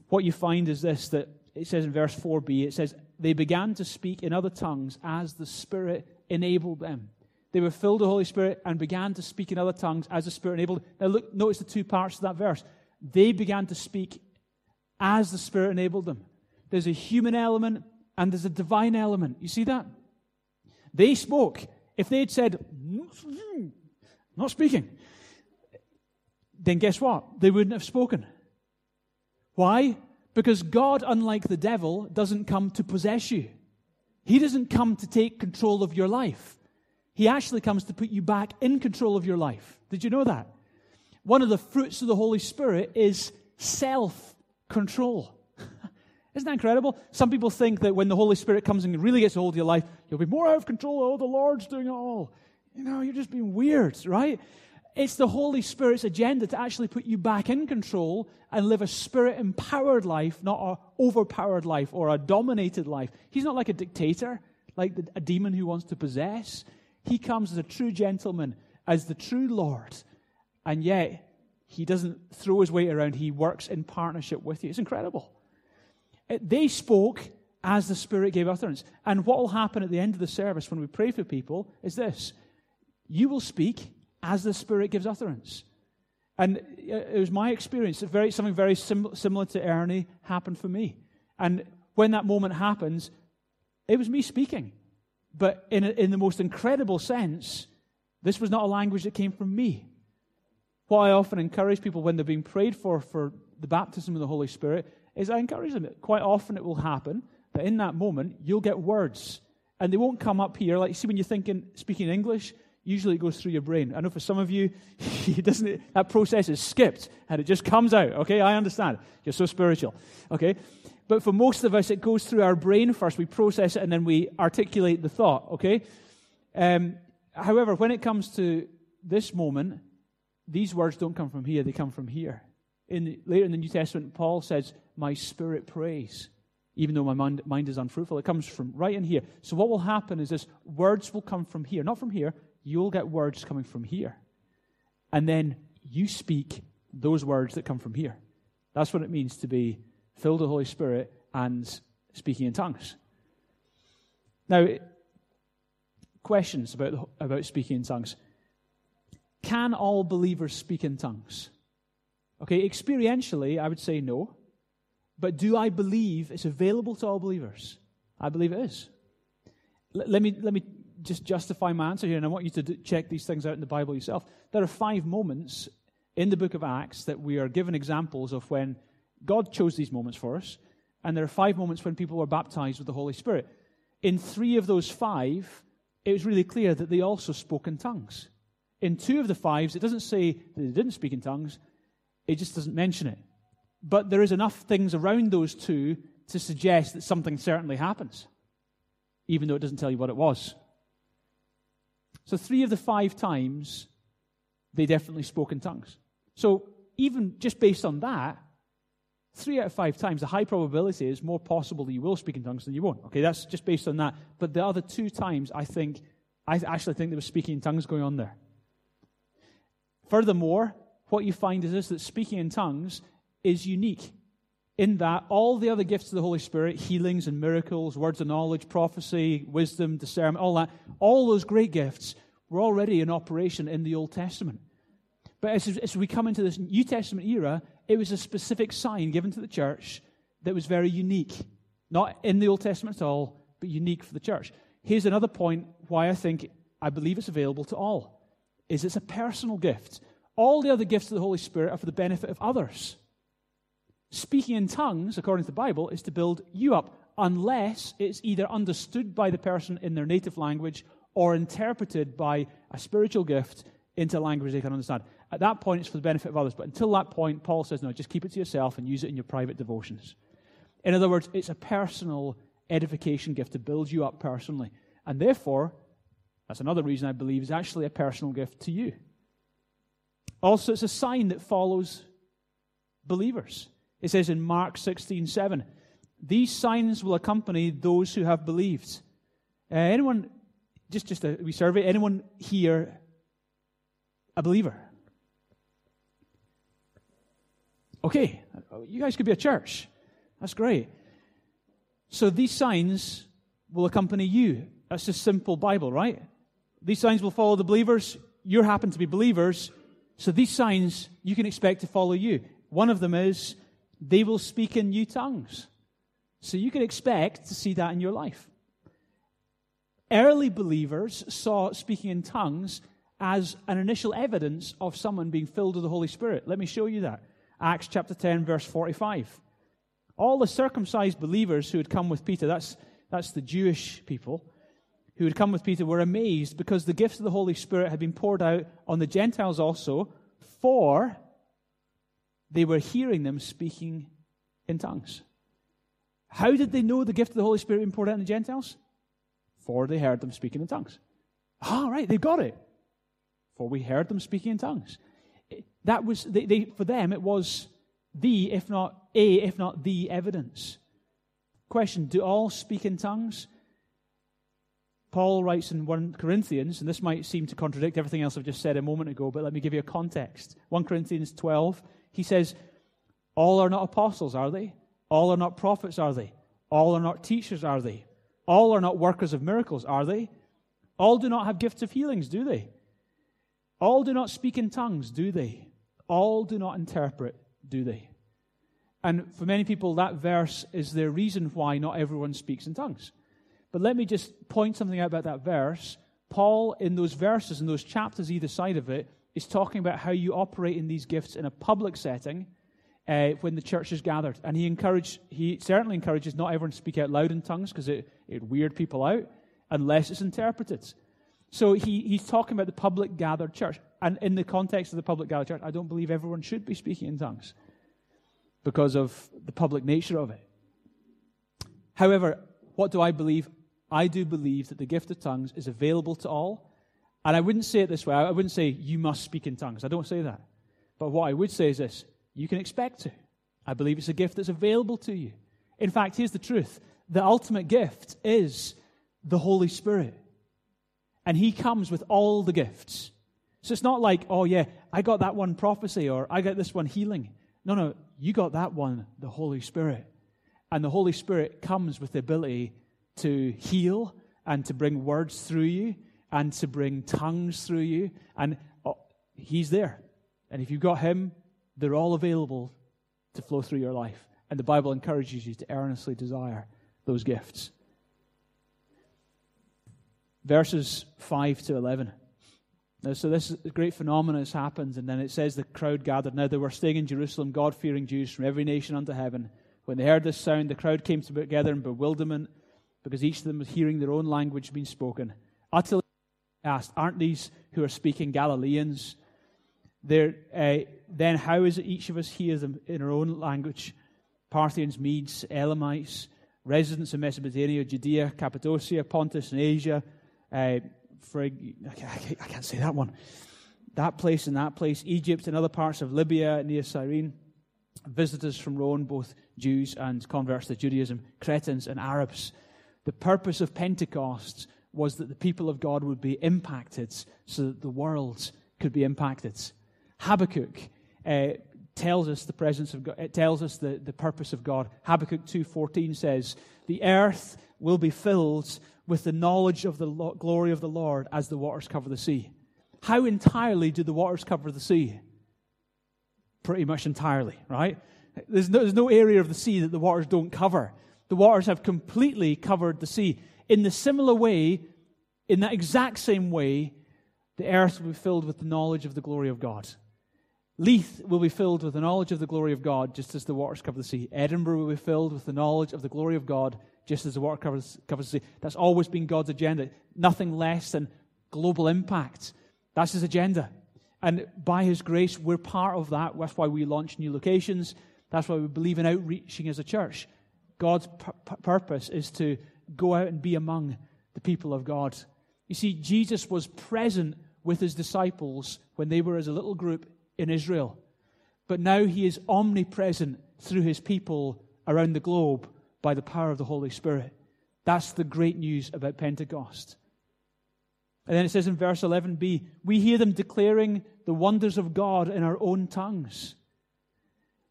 What you find is this, that it says in verse four b, it says, they began to speak in other tongues as the Spirit enabled them. They were filled with the Holy Spirit and began to speak in other tongues as the Spirit enabled. Now look, notice the two parts of that verse. They began to speak as the Spirit enabled them. There's a human element and there's a divine element. You see that? They spoke. If they had said, not speaking, then guess what? They wouldn't have spoken. Why? Because God, unlike the devil, doesn't come to possess you. He doesn't come to take control of your life. He actually comes to put you back in control of your life. Did you know that? One of the fruits of the Holy Spirit is self-control. Isn't that incredible? Some people think that when the Holy Spirit comes and really gets a hold of your life, you'll be more out of control. Oh, the Lord's doing it all. You know, you're just being weird, right? It's the Holy Spirit's agenda to actually put you back in control and live a Spirit-empowered life, not an overpowered life or a dominated life. He's not like a dictator, like a demon who wants to possess. He comes as a true gentleman, as the true Lord, and yet he doesn't throw his weight around. He works in partnership with you. It's incredible. They spoke as the Spirit gave utterance. And what will happen at the end of the service when we pray for people is this. You will speak as the Spirit gives utterance. And it was my experience, very, something very sim- similar to Ernie happened for me. And when that moment happens, it was me speaking. But in, a, in the most incredible sense, this was not a language that came from me. What I often encourage people when they're being prayed for, for the baptism of the Holy Spirit, is I encourage them that quite often it will happen that in that moment, you'll get words. And they won't come up here. Like, you see, when you're thinking, speaking English, usually it goes through your brain. I know for some of you, it doesn't, that process is skipped and it just comes out. Okay, I understand. You're so spiritual. Okay, but for most of us, it goes through our brain first. We process it and then we articulate the thought. Okay. Um, however, when it comes to this moment, these words don't come from here. They come from here. In later in the New Testament, Paul says, "My spirit prays, even though my mind, mind is unfruitful." It comes from right in here. So what will happen is this: words will come from here, not from here. You'll get words coming from here. And then you speak those words that come from here. That's what it means to be filled with the Holy Spirit and speaking in tongues. Now, questions about, about speaking in tongues. Can all believers speak in tongues? Okay, experientially, I would say no. But do I believe it's available to all believers? I believe it is. L- let me... Let me just justify my answer here, and I want you to do, check these things out in the Bible yourself. There are five moments in the book of Acts that we are given examples of when God chose these moments for us, and there are five moments when people were baptized with the Holy Spirit. In three of those five, it was really clear that they also spoke in tongues. In two of the fives, it doesn't say that they didn't speak in tongues, it just doesn't mention it. But there is enough things around those two to suggest that something certainly happens, even though it doesn't tell you what it was. So three of the five times, they definitely spoke in tongues. So even just based on that, three out of five times, the high probability is more possible that you will speak in tongues than you won't. Okay, that's just based on that. But the other two times, I think, I actually think there was speaking in tongues going on there. Furthermore, what you find is this, that speaking in tongues is unique in that all the other gifts of the Holy Spirit, healings and miracles, words of knowledge, prophecy, wisdom, discernment, all that, all those great gifts were already in operation in the Old Testament. But as, as we come into this New Testament era, it was a specific sign given to the church that was very unique. Not in the Old Testament at all, but unique for the church. Here's another point why I think, I believe it's available to all, is it's a personal gift. All the other gifts of the Holy Spirit are for the benefit of others. Speaking in tongues, according to the Bible, is to build you up, unless it's either understood by the person in their native language or interpreted by a spiritual gift into a language they can understand. At that point, it's for the benefit of others. But until that point, Paul says, no, just keep it to yourself and use it in your private devotions. In other words, it's a personal edification gift to build you up personally. And therefore, that's another reason I believe is actually a personal gift to you. Also, it's a sign that follows believers. It says in Mark sixteen seven, these signs will accompany those who have believed. Uh, anyone, just, just a wee survey, anyone here a believer? Okay, you guys could be a church. That's great. So these signs will accompany you. That's a simple Bible, right? These signs will follow the believers. You happen to be believers. So these signs you can expect to follow you. One of them is they will speak in new tongues. So you can expect to see that in your life. Early believers saw speaking in tongues as an initial evidence of someone being filled with the Holy Spirit. Let me show you that. Acts chapter ten, verse forty-five. All the circumcised believers who had come with Peter, that's, that's the Jewish people, who had come with Peter were amazed because the gifts of the Holy Spirit had been poured out on the Gentiles also, for they were hearing them speaking in tongues. How did they know the gift of the Holy Spirit had been poured out on the Gentiles? For they heard them speaking in tongues. Ah, right, they've got it. For we heard them speaking in tongues. That was, they, they, for them, it was the, if not a, if not the evidence. Question, do all speak in tongues? Paul writes in First Corinthians, and this might seem to contradict everything else I've just said a moment ago, but let me give you a context. First Corinthians twelve, he says, all are not apostles, are they? All are not prophets, are they? All are not teachers, are they? All are not workers of miracles, are they? All do not have gifts of healings, do they? All do not speak in tongues, do they? All do not interpret, do they? And for many people, that verse is their reason why not everyone speaks in tongues. But let me just point something out about that verse. Paul, in those verses, in those chapters either side of it, is talking about how you operate in these gifts in a public setting uh, when the church is gathered. And he encouraged, he certainly encourages not everyone to speak out loud in tongues because it it weird people out unless it's interpreted. So he, he's talking about the public gathered church. And in the context of the public gathered church, I don't believe everyone should be speaking in tongues because of the public nature of it. However, what do I believe? I do believe that the gift of tongues is available to all. And I wouldn't say it this way. I wouldn't say you must speak in tongues. I don't say that. But what I would say is this. You can expect to. I believe it's a gift that's available to you. In fact, here's the truth. The ultimate gift is the Holy Spirit. And he comes with all the gifts. So it's not like, oh yeah, I got that one prophecy or I got this one healing. No, no, you got that one, the Holy Spirit. And the Holy Spirit comes with the ability to heal and to bring words through you and to bring tongues through you. And oh, he's there. And if you've got him, they're all available to flow through your life. And the Bible encourages you to earnestly desire those gifts. Verses five to eleven. Now, so this great phenomenon has happened, and then it says the crowd gathered. Now, they were staying in Jerusalem, God-fearing Jews from every nation under heaven. When they heard this sound, the crowd came together in bewilderment, because each of them was hearing their own language being spoken. Utterly asked, aren't these who are speaking Galileans? They're, uh, then how is it each of us hears them in our own language? Parthians, Medes, Elamites, residents of Mesopotamia, Judea, Cappadocia, Pontus, and Asia, Uh, Phrygia, I, can't, I can't say that one. That place and that place, Egypt and other parts of Libya near Cyrene, visitors from Rome, both Jews and converts to Judaism, Cretans and Arabs. The purpose of Pentecost was that the people of God would be impacted so that the world could be impacted. Habakkuk uh, tells us the presence of God, it tells us the, the purpose of God. Habakkuk two fourteen says, the earth will be filled with the knowledge of the lo- glory of the Lord as the waters cover the sea. How entirely do the waters cover the sea? Pretty much entirely, right? There's no, there's no area of the sea that the waters don't cover. The waters have completely covered the sea. In the similar way, in that exact same way, the earth will be filled with the knowledge of the glory of God. Leith will be filled with the knowledge of the glory of God, just as the waters cover the sea. Edinburgh will be filled with the knowledge of the glory of God, just as the water covers, covers the sea. That's always been God's agenda. Nothing less than global impact. That's his agenda. And by His grace, we're part of that. That's why we launch new locations. That's why we believe in outreaching as a church. God's pu- purpose is to go out and be among the people of God. You see, Jesus was present with His disciples when they were as a little group in Israel. But now He is omnipresent through His people around the globe by the power of the Holy Spirit. That's the great news about Pentecost. And then it says in verse eleven b, we hear them declaring the wonders of God in our own tongues.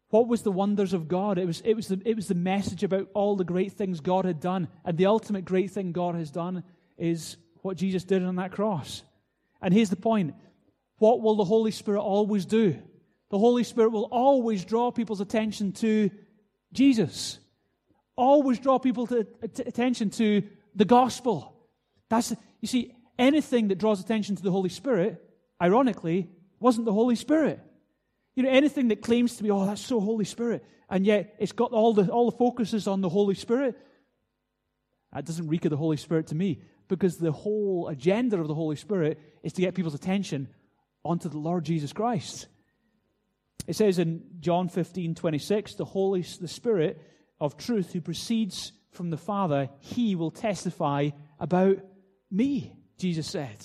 What was the wonders of God? It was, it was the, it was the message about all the great things God had done. And the ultimate great thing God has done is what Jesus did on that cross. And here's the point. What will the Holy Spirit always do? The Holy Spirit will always draw people's attention to Jesus. Always draw people's to, to attention to the gospel. That's, you see, anything that draws attention to the Holy Spirit, ironically, wasn't the Holy Spirit. You know, anything that claims to be, oh, that's so Holy Spirit, and yet it's got all the all the focuses on the Holy Spirit, that doesn't reek of the Holy Spirit to me, because the whole agenda of the Holy Spirit is to get people's attention onto the Lord Jesus Christ. It says in John fifteen twenty-six, the Holy the Spirit of truth who proceeds from the Father, He will testify about me, Jesus said.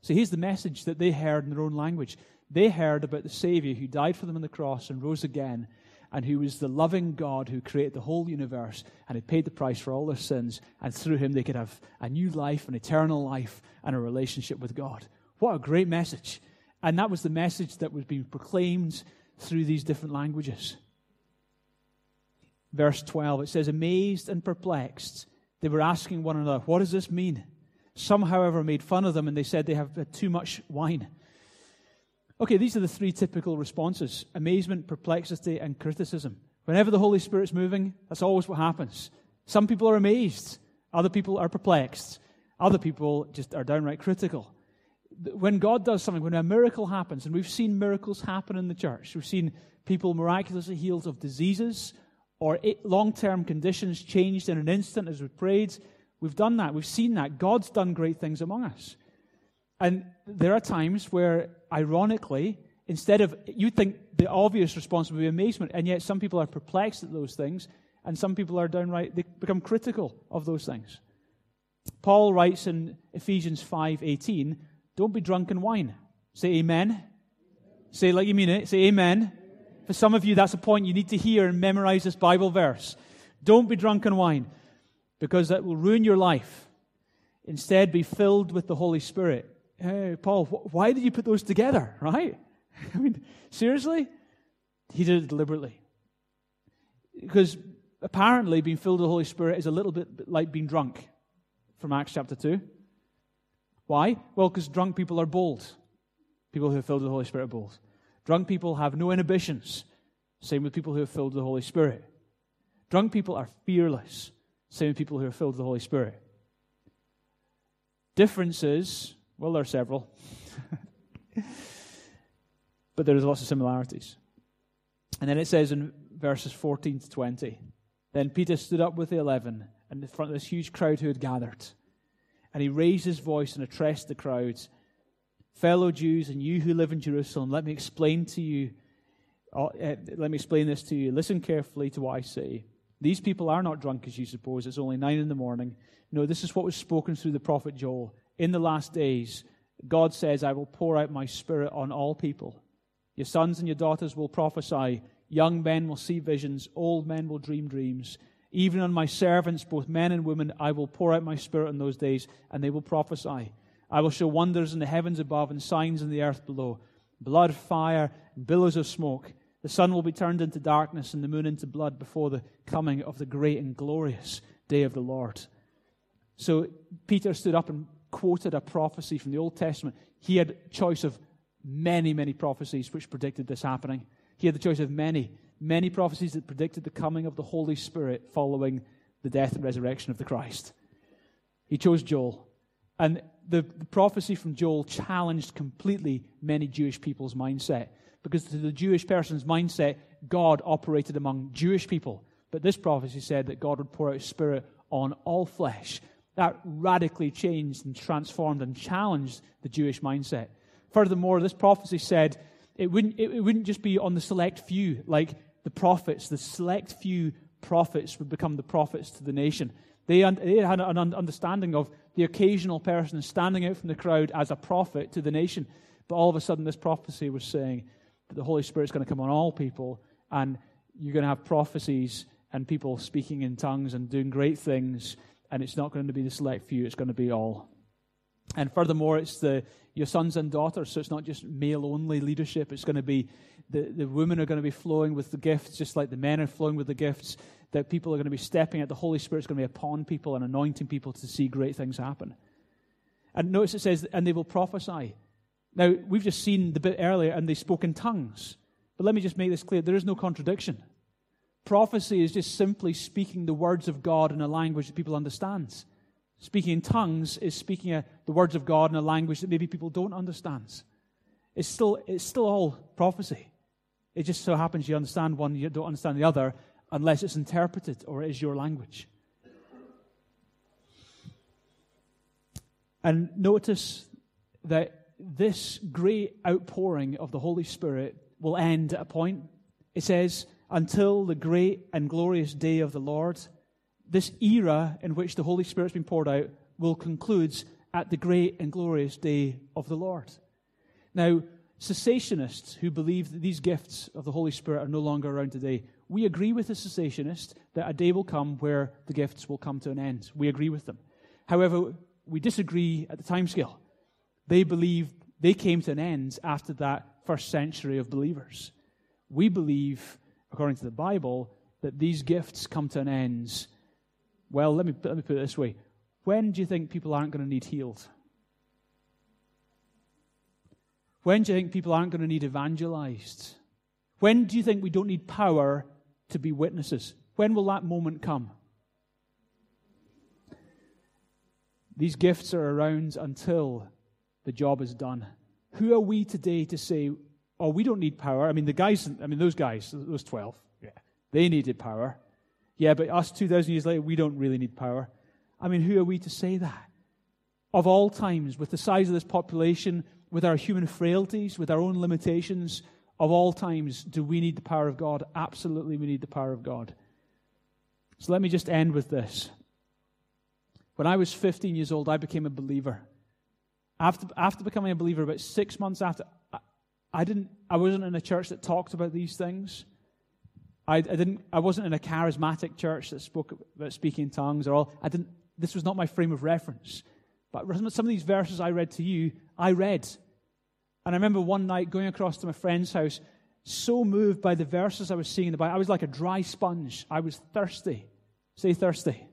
So here's the message that they heard in their own language. They heard about the Savior who died for them on the cross and rose again, and who was the loving God who created the whole universe and had paid the price for all their sins, and through Him they could have a new life, an eternal life, and a relationship with God. What a great message. And that was the message that was being proclaimed through these different languages. Verse twelve, it says, amazed and perplexed, they were asking one another, what does this mean? Some, however, made fun of them, and they said they have too much wine. Okay, these are the three typical responses: amazement, perplexity, and criticism. Whenever the Holy Spirit's moving, that's always what happens. Some people are amazed. Other people are perplexed. Other people just are downright critical. When God does something, when a miracle happens, and we've seen miracles happen in the church, we've seen people miraculously healed of diseases or long-term conditions changed in an instant as we prayed. We've done that. We've seen that. God's done great things among us. And there are times where, ironically, instead of, you'd think the obvious response would be amazement, and yet some people are perplexed at those things, and some people are downright, they become critical of those things. Paul writes in Ephesians five eighteen, don't be drunk in wine. Say amen. Amen. Say it like you mean it. Say amen. Amen. For some of you, that's a point you need to hear and memorize this Bible verse. Don't be drunk in wine, because that will ruin your life. Instead, be filled with the Holy Spirit. Hey, Paul, wh- why did you put those together, right? I mean, seriously? He did it deliberately. Because apparently being filled with the Holy Spirit is a little bit like being drunk, from Acts chapter two. Why? Well, because drunk people are bold. People who are filled with the Holy Spirit are bold. Drunk people have no inhibitions. Same with people who are filled with the Holy Spirit. Drunk people are fearless. Same with people who are filled with the Holy Spirit. Differences, well, there are several, but there's lots of similarities. And then it says in verses fourteen to twenty, then Peter stood up with the eleven in front of this huge crowd who had gathered, and he raised his voice and addressed the crowds, fellow Jews and you who live in Jerusalem, let me explain to you, uh, uh, let me explain this to you. Listen carefully to what I say. These people are not drunk as you suppose. It's only nine in the morning. No, this is what was spoken through the prophet Joel. In the last days, God says, I will pour out my Spirit on all people. Your sons and your daughters will prophesy. Young men will see visions. Old men will dream dreams. Even on my servants, both men and women, I will pour out my Spirit in those days, and they will prophesy. I will show wonders in the heavens above and signs in the earth below. Blood, fire, and billows of smoke. The sun will be turned into darkness and the moon into blood before the coming of the great and glorious day of the Lord. So Peter stood up and quoted a prophecy from the Old Testament. He had choice of many, many prophecies which predicted this happening. He had the choice of many, many prophecies that predicted the coming of the Holy Spirit following the death and resurrection of the Christ. He chose Joel. And the, the prophecy from Joel challenged completely many Jewish people's mindset, because to the Jewish person's mindset, God operated among Jewish people. But this prophecy said that God would pour out His Spirit on all flesh. That radically changed and transformed and challenged the Jewish mindset. Furthermore, this prophecy said it wouldn't, it wouldn't just be on the select few, like the prophets. The select few prophets would become the prophets to the nation. They, they had an understanding of the occasional person standing out from the crowd as a prophet to the nation. But all of a sudden, this prophecy was saying that the Holy Spirit's going to come on all people, and you're going to have prophecies and people speaking in tongues and doing great things, and it's not going to be the select few, it's going to be all. And furthermore, it's the your sons and daughters, so it's not just male-only leadership, it's going to be the, the women are going to be flowing with the gifts, just like the men are flowing with the gifts, that people are going to be stepping out, the Holy Spirit's going to be upon people and anointing people to see great things happen. And notice it says, and they will prophesy. Now, we've just seen the bit earlier, and they spoke in tongues. But let me just make this clear, there is no contradiction. Prophecy is just simply speaking the words of God in a language that people understand. Speaking in tongues is speaking a, the words of God in a language that maybe people don't understand. It's still, it's still all prophecy. It just so happens you understand one, you don't understand the other, unless it's interpreted or it is your language. And notice that this great outpouring of the Holy Spirit will end at a point. It says, until the great and glorious day of the Lord, this era in which the Holy Spirit's been poured out will conclude at the great and glorious day of the Lord. Now, cessationists who believe that these gifts of the Holy Spirit are no longer around today, we agree with the cessationists that a day will come where the gifts will come to an end. We agree with them. However, we disagree at the timescale. They believe they came to an end after that first century of believers. We believe, according to the Bible, that these gifts come to an end. Well, let me, let me put it this way. When do you think people aren't going to need healed? When do you think people aren't going to need evangelized? When do you think we don't need power to be witnesses? When will that moment come? These gifts are around until the job is done. Who are we today to say, oh, we don't need power? I mean, the guys, I mean, those guys, those twelve, yeah, they needed power. Yeah, but us two thousand years later, we don't really need power. I mean, who are we to say that? Of all times, with the size of this population, with our human frailties, with our own limitations, of all times, do we need the power of God? Absolutely, we need the power of God. So let me just end with this. When I was fifteen years old, I became a believer. After after becoming a believer, about six months after, I, I didn't. I wasn't in a church that talked about these things. I, I didn't. I wasn't in a charismatic church that spoke about speaking in tongues or all. I didn't. This was not my frame of reference. But some of these verses I read to you, I read, and I remember one night going across to my friend's house, so moved by the verses I was seeing in the Bible. I was like a dry sponge. I was thirsty. Say thirsty.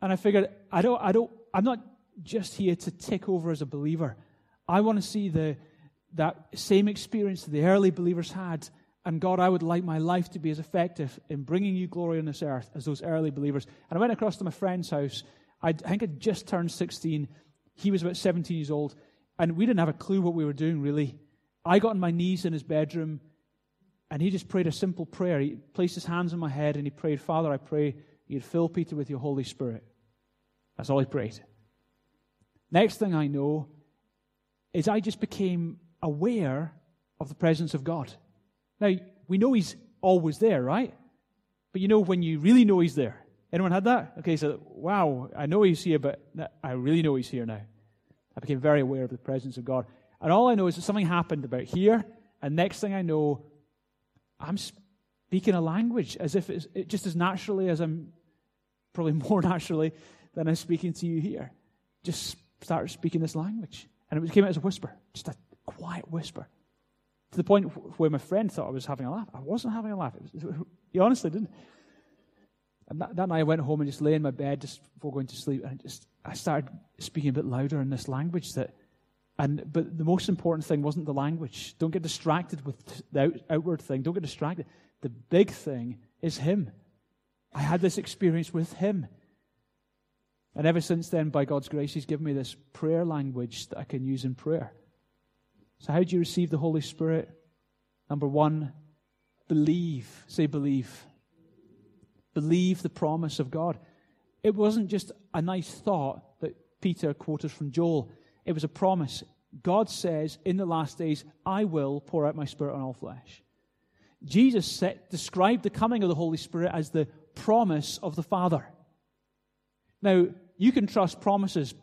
And I figured, I don't. I don't. I'm not just here to tick over as a believer. I want to see the that same experience that the early believers had, and God, I would like my life to be as effective in bringing you glory on this earth as those early believers. And I went across to my friend's house. I, I think I'd just turned sixteen. He was about seventeen years old, and we didn't have a clue what we were doing, really. I got on my knees in his bedroom, and he just prayed a simple prayer. He placed his hands on my head, and he prayed, Father, I pray you'd fill Peter with your Holy Spirit. That's all he prayed. Next thing I know is I just became aware of the presence of God. Now, we know he's always there, right? But you know when you really know he's there. Anyone had that? Okay, so, wow, I know he's here, but I really know he's here now. I became very aware of the presence of God. And all I know is that something happened about here, and next thing I know, I'm speaking a language as if it's it just as naturally as I'm, probably more naturally than I'm speaking to you here. Just started speaking this language. And it came out as a whisper, just a quiet whisper, to the point where my friend thought I was having a laugh. I wasn't having a laugh. It was, he honestly didn't. And that, that night I went home and just lay in my bed just before going to sleep, and just I started speaking a bit louder in this language. That, and But the most important thing wasn't the language. Don't get distracted with the out, outward thing. Don't get distracted. The big thing is him. I had this experience with him. And ever since then, by God's grace, he's given me this prayer language that I can use in prayer. So how do you receive the Holy Spirit? Number one, believe. Say believe. Believe the promise of God. It wasn't just a nice thought that Peter quoted from Joel. It was a promise. God says, in the last days, I will pour out my Spirit on all flesh. Jesus said, described the coming of the Holy Spirit as the promise of the Father. Now, you can trust promises,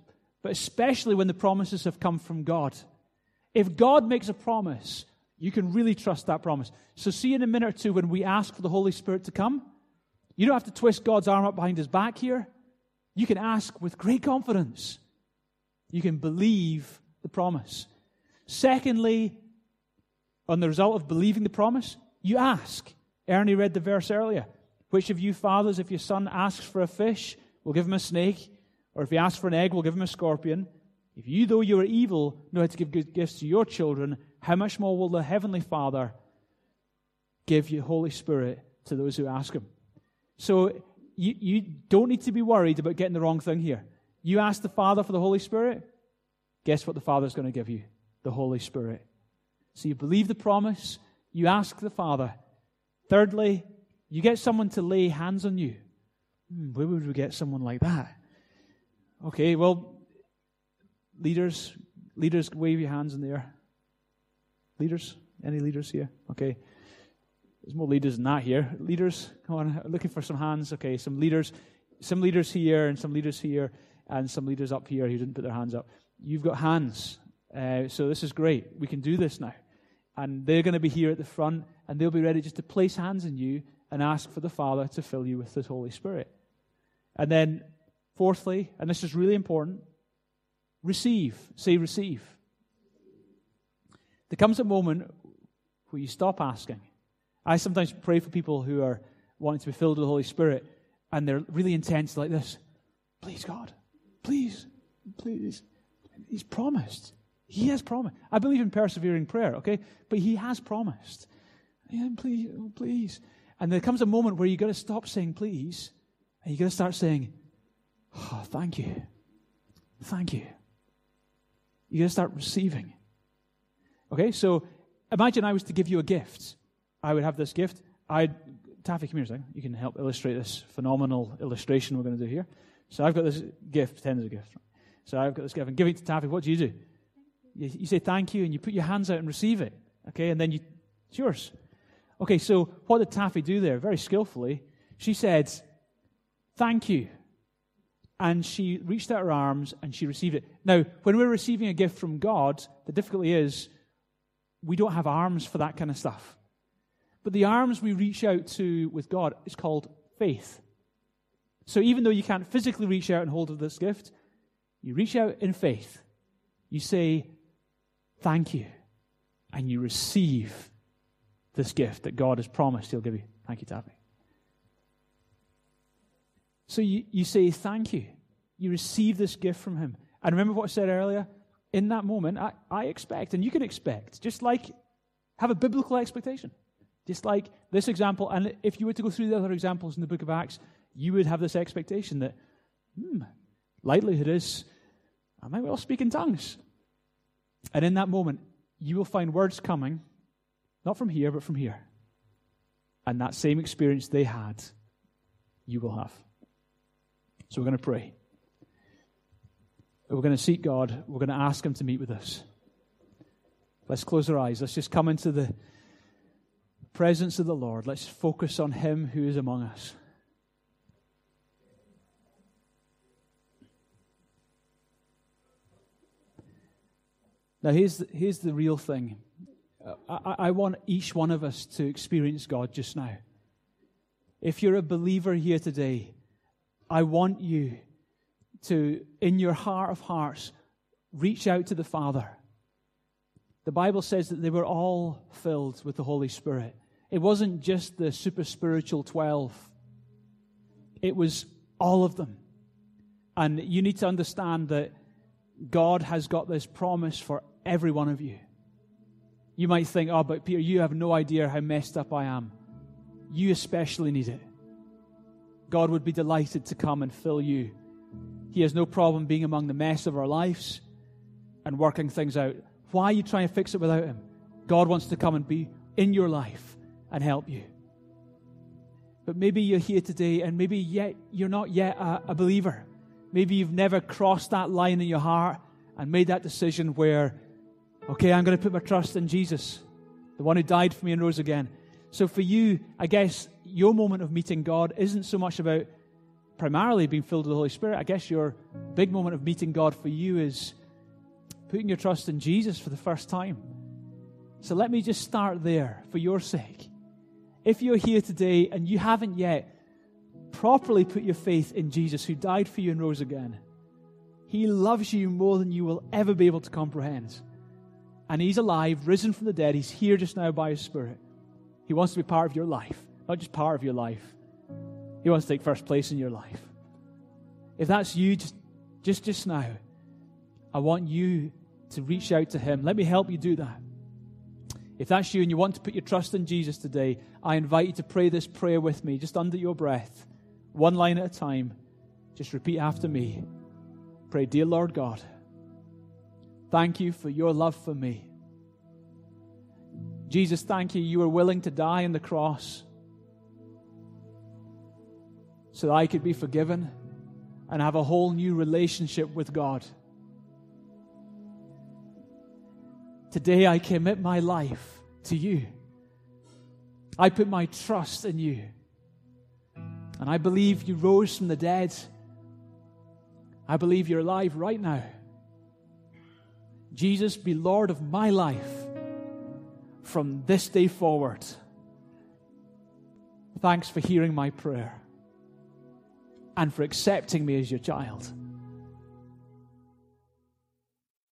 but especially when the promises have come from God. If God makes a promise, you can really trust that promise. So see in a minute or two when we ask for the Holy Spirit to come, you don't have to twist God's arm up behind his back here. You can ask with great confidence. You can believe the promise. Secondly, on the result of believing the promise, you ask. Ernie read the verse earlier. Which of you fathers, if your son asks for a fish, will give him a snake? Or if he asks for an egg, will give him a scorpion? If you, though you are evil, know how to give good gifts to your children, how much more will the Heavenly Father give you Holy Spirit to those who ask him? So you, you don't need to be worried about getting the wrong thing here. You ask the Father for the Holy Spirit, guess what the Father's going to give you? The Holy Spirit. So you believe the promise, you ask the Father. Thirdly, you get someone to lay hands on you. Hmm, where would we get someone like that? Okay, well, leaders, leaders, wave your hands in the air. Leaders? Any leaders here? Okay. There's more leaders than that here. Leaders, come on, looking for some hands. Okay, some leaders, some leaders here and some leaders here and some leaders up here who didn't put their hands up. You've got hands, uh, so this is great. We can do this now. And they're going to be here at the front and they'll be ready just to place hands on you and ask for the Father to fill you with the Holy Spirit. And then, fourthly, and this is really important, receive. Say receive. There comes a moment where you stop asking. I sometimes pray for people who are wanting to be filled with the Holy Spirit, and they're really intense like this. Please, God, please, please. He's promised. He has promised. I believe in persevering prayer, okay? But he has promised. Yeah, please, oh, please. And there comes a moment where you've got to stop saying please, and you've got to start saying, oh, thank you. Thank you. You've got to start receiving. Okay, so imagine I was to give you a gift. I would have this gift. I'd, Taffy, come here a second. You can help illustrate this phenomenal illustration we're going to do here. So I've got this gift, pretend it's a gift. So I've got this gift. I'm giving it to Taffy. What do you do? You, you say thank you, and you put your hands out and receive it. Okay, and then you, it's yours. Okay, so what did Taffy do there? Very skillfully, she said, thank you. And she reached out her arms, and she received it. Now, when we're receiving a gift from God, the difficulty is we don't have arms for that kind of stuff. But the arms we reach out to with God is called faith. So even though you can't physically reach out and hold of this gift, you reach out in faith. You say, thank you. And you receive this gift that God has promised he'll give you. Thank you, Taffy. So you, you say, thank you. You receive this gift from him. And remember what I said earlier? In that moment, I, I expect, and you can expect, just like have a biblical expectation. Just like this example, and if you were to go through the other examples in the book of Acts, you would have this expectation that, hmm, likelihood is, I might well speak in tongues. And in that moment, you will find words coming, not from here, but from here. And that same experience they had, you will have. So we're going to pray. We're going to seek God. We're going to ask him to meet with us. Let's close our eyes. Let's just come into the presence of the Lord. Let's focus on him who is among us. Now, here's the, here's the real thing. I, I want each one of us to experience God just now. If you're a believer here today, I want you to, in your heart of hearts, reach out to the Father. The Bible says that they were all filled with the Holy Spirit. It wasn't just the super spiritual twelve. It was all of them. And you need to understand that God has got this promise for every one of you. You might think, oh, but Peter, you have no idea how messed up I am. You especially need it. God would be delighted to come and fill you. He has no problem being among the mess of our lives and working things out. Why are you trying to fix it without him? God wants to come and be in your life and help you. But maybe you're here today and maybe yet you're not yet a, a believer. Maybe you've never crossed that line in your heart and made that decision where Okay, I'm going to put my trust in Jesus, the one who died for me and rose again. So for you, I guess your moment of meeting God isn't so much about primarily being filled with the Holy Spirit. I guess your big moment of meeting God for you is putting your trust in Jesus for the first time. So let me just start there for your sake. If you're here today and you haven't yet properly put your faith in Jesus who died for you and rose again, He loves you more than you will ever be able to comprehend. And He's alive, risen from the dead. He's here just now by His Spirit. He wants to be part of your life, not just part of your life. He wants to take first place in your life. If that's you, just just, just now, I want you to reach out to Him. Let me help you do that. If that's you and you want to put your trust in Jesus today, I invite you to pray this prayer with me, just under your breath, one line at a time. Just repeat after me. Pray, dear Lord God, thank you for your love for me. Jesus, thank you, you were willing to die on the cross so that I could be forgiven and have a whole new relationship with God. Today I commit my life to you. I put my trust in you. And I believe you rose from the dead. I believe you're alive right now. Jesus, be Lord of my life from this day forward. Thanks for hearing my prayer and for accepting me as your child.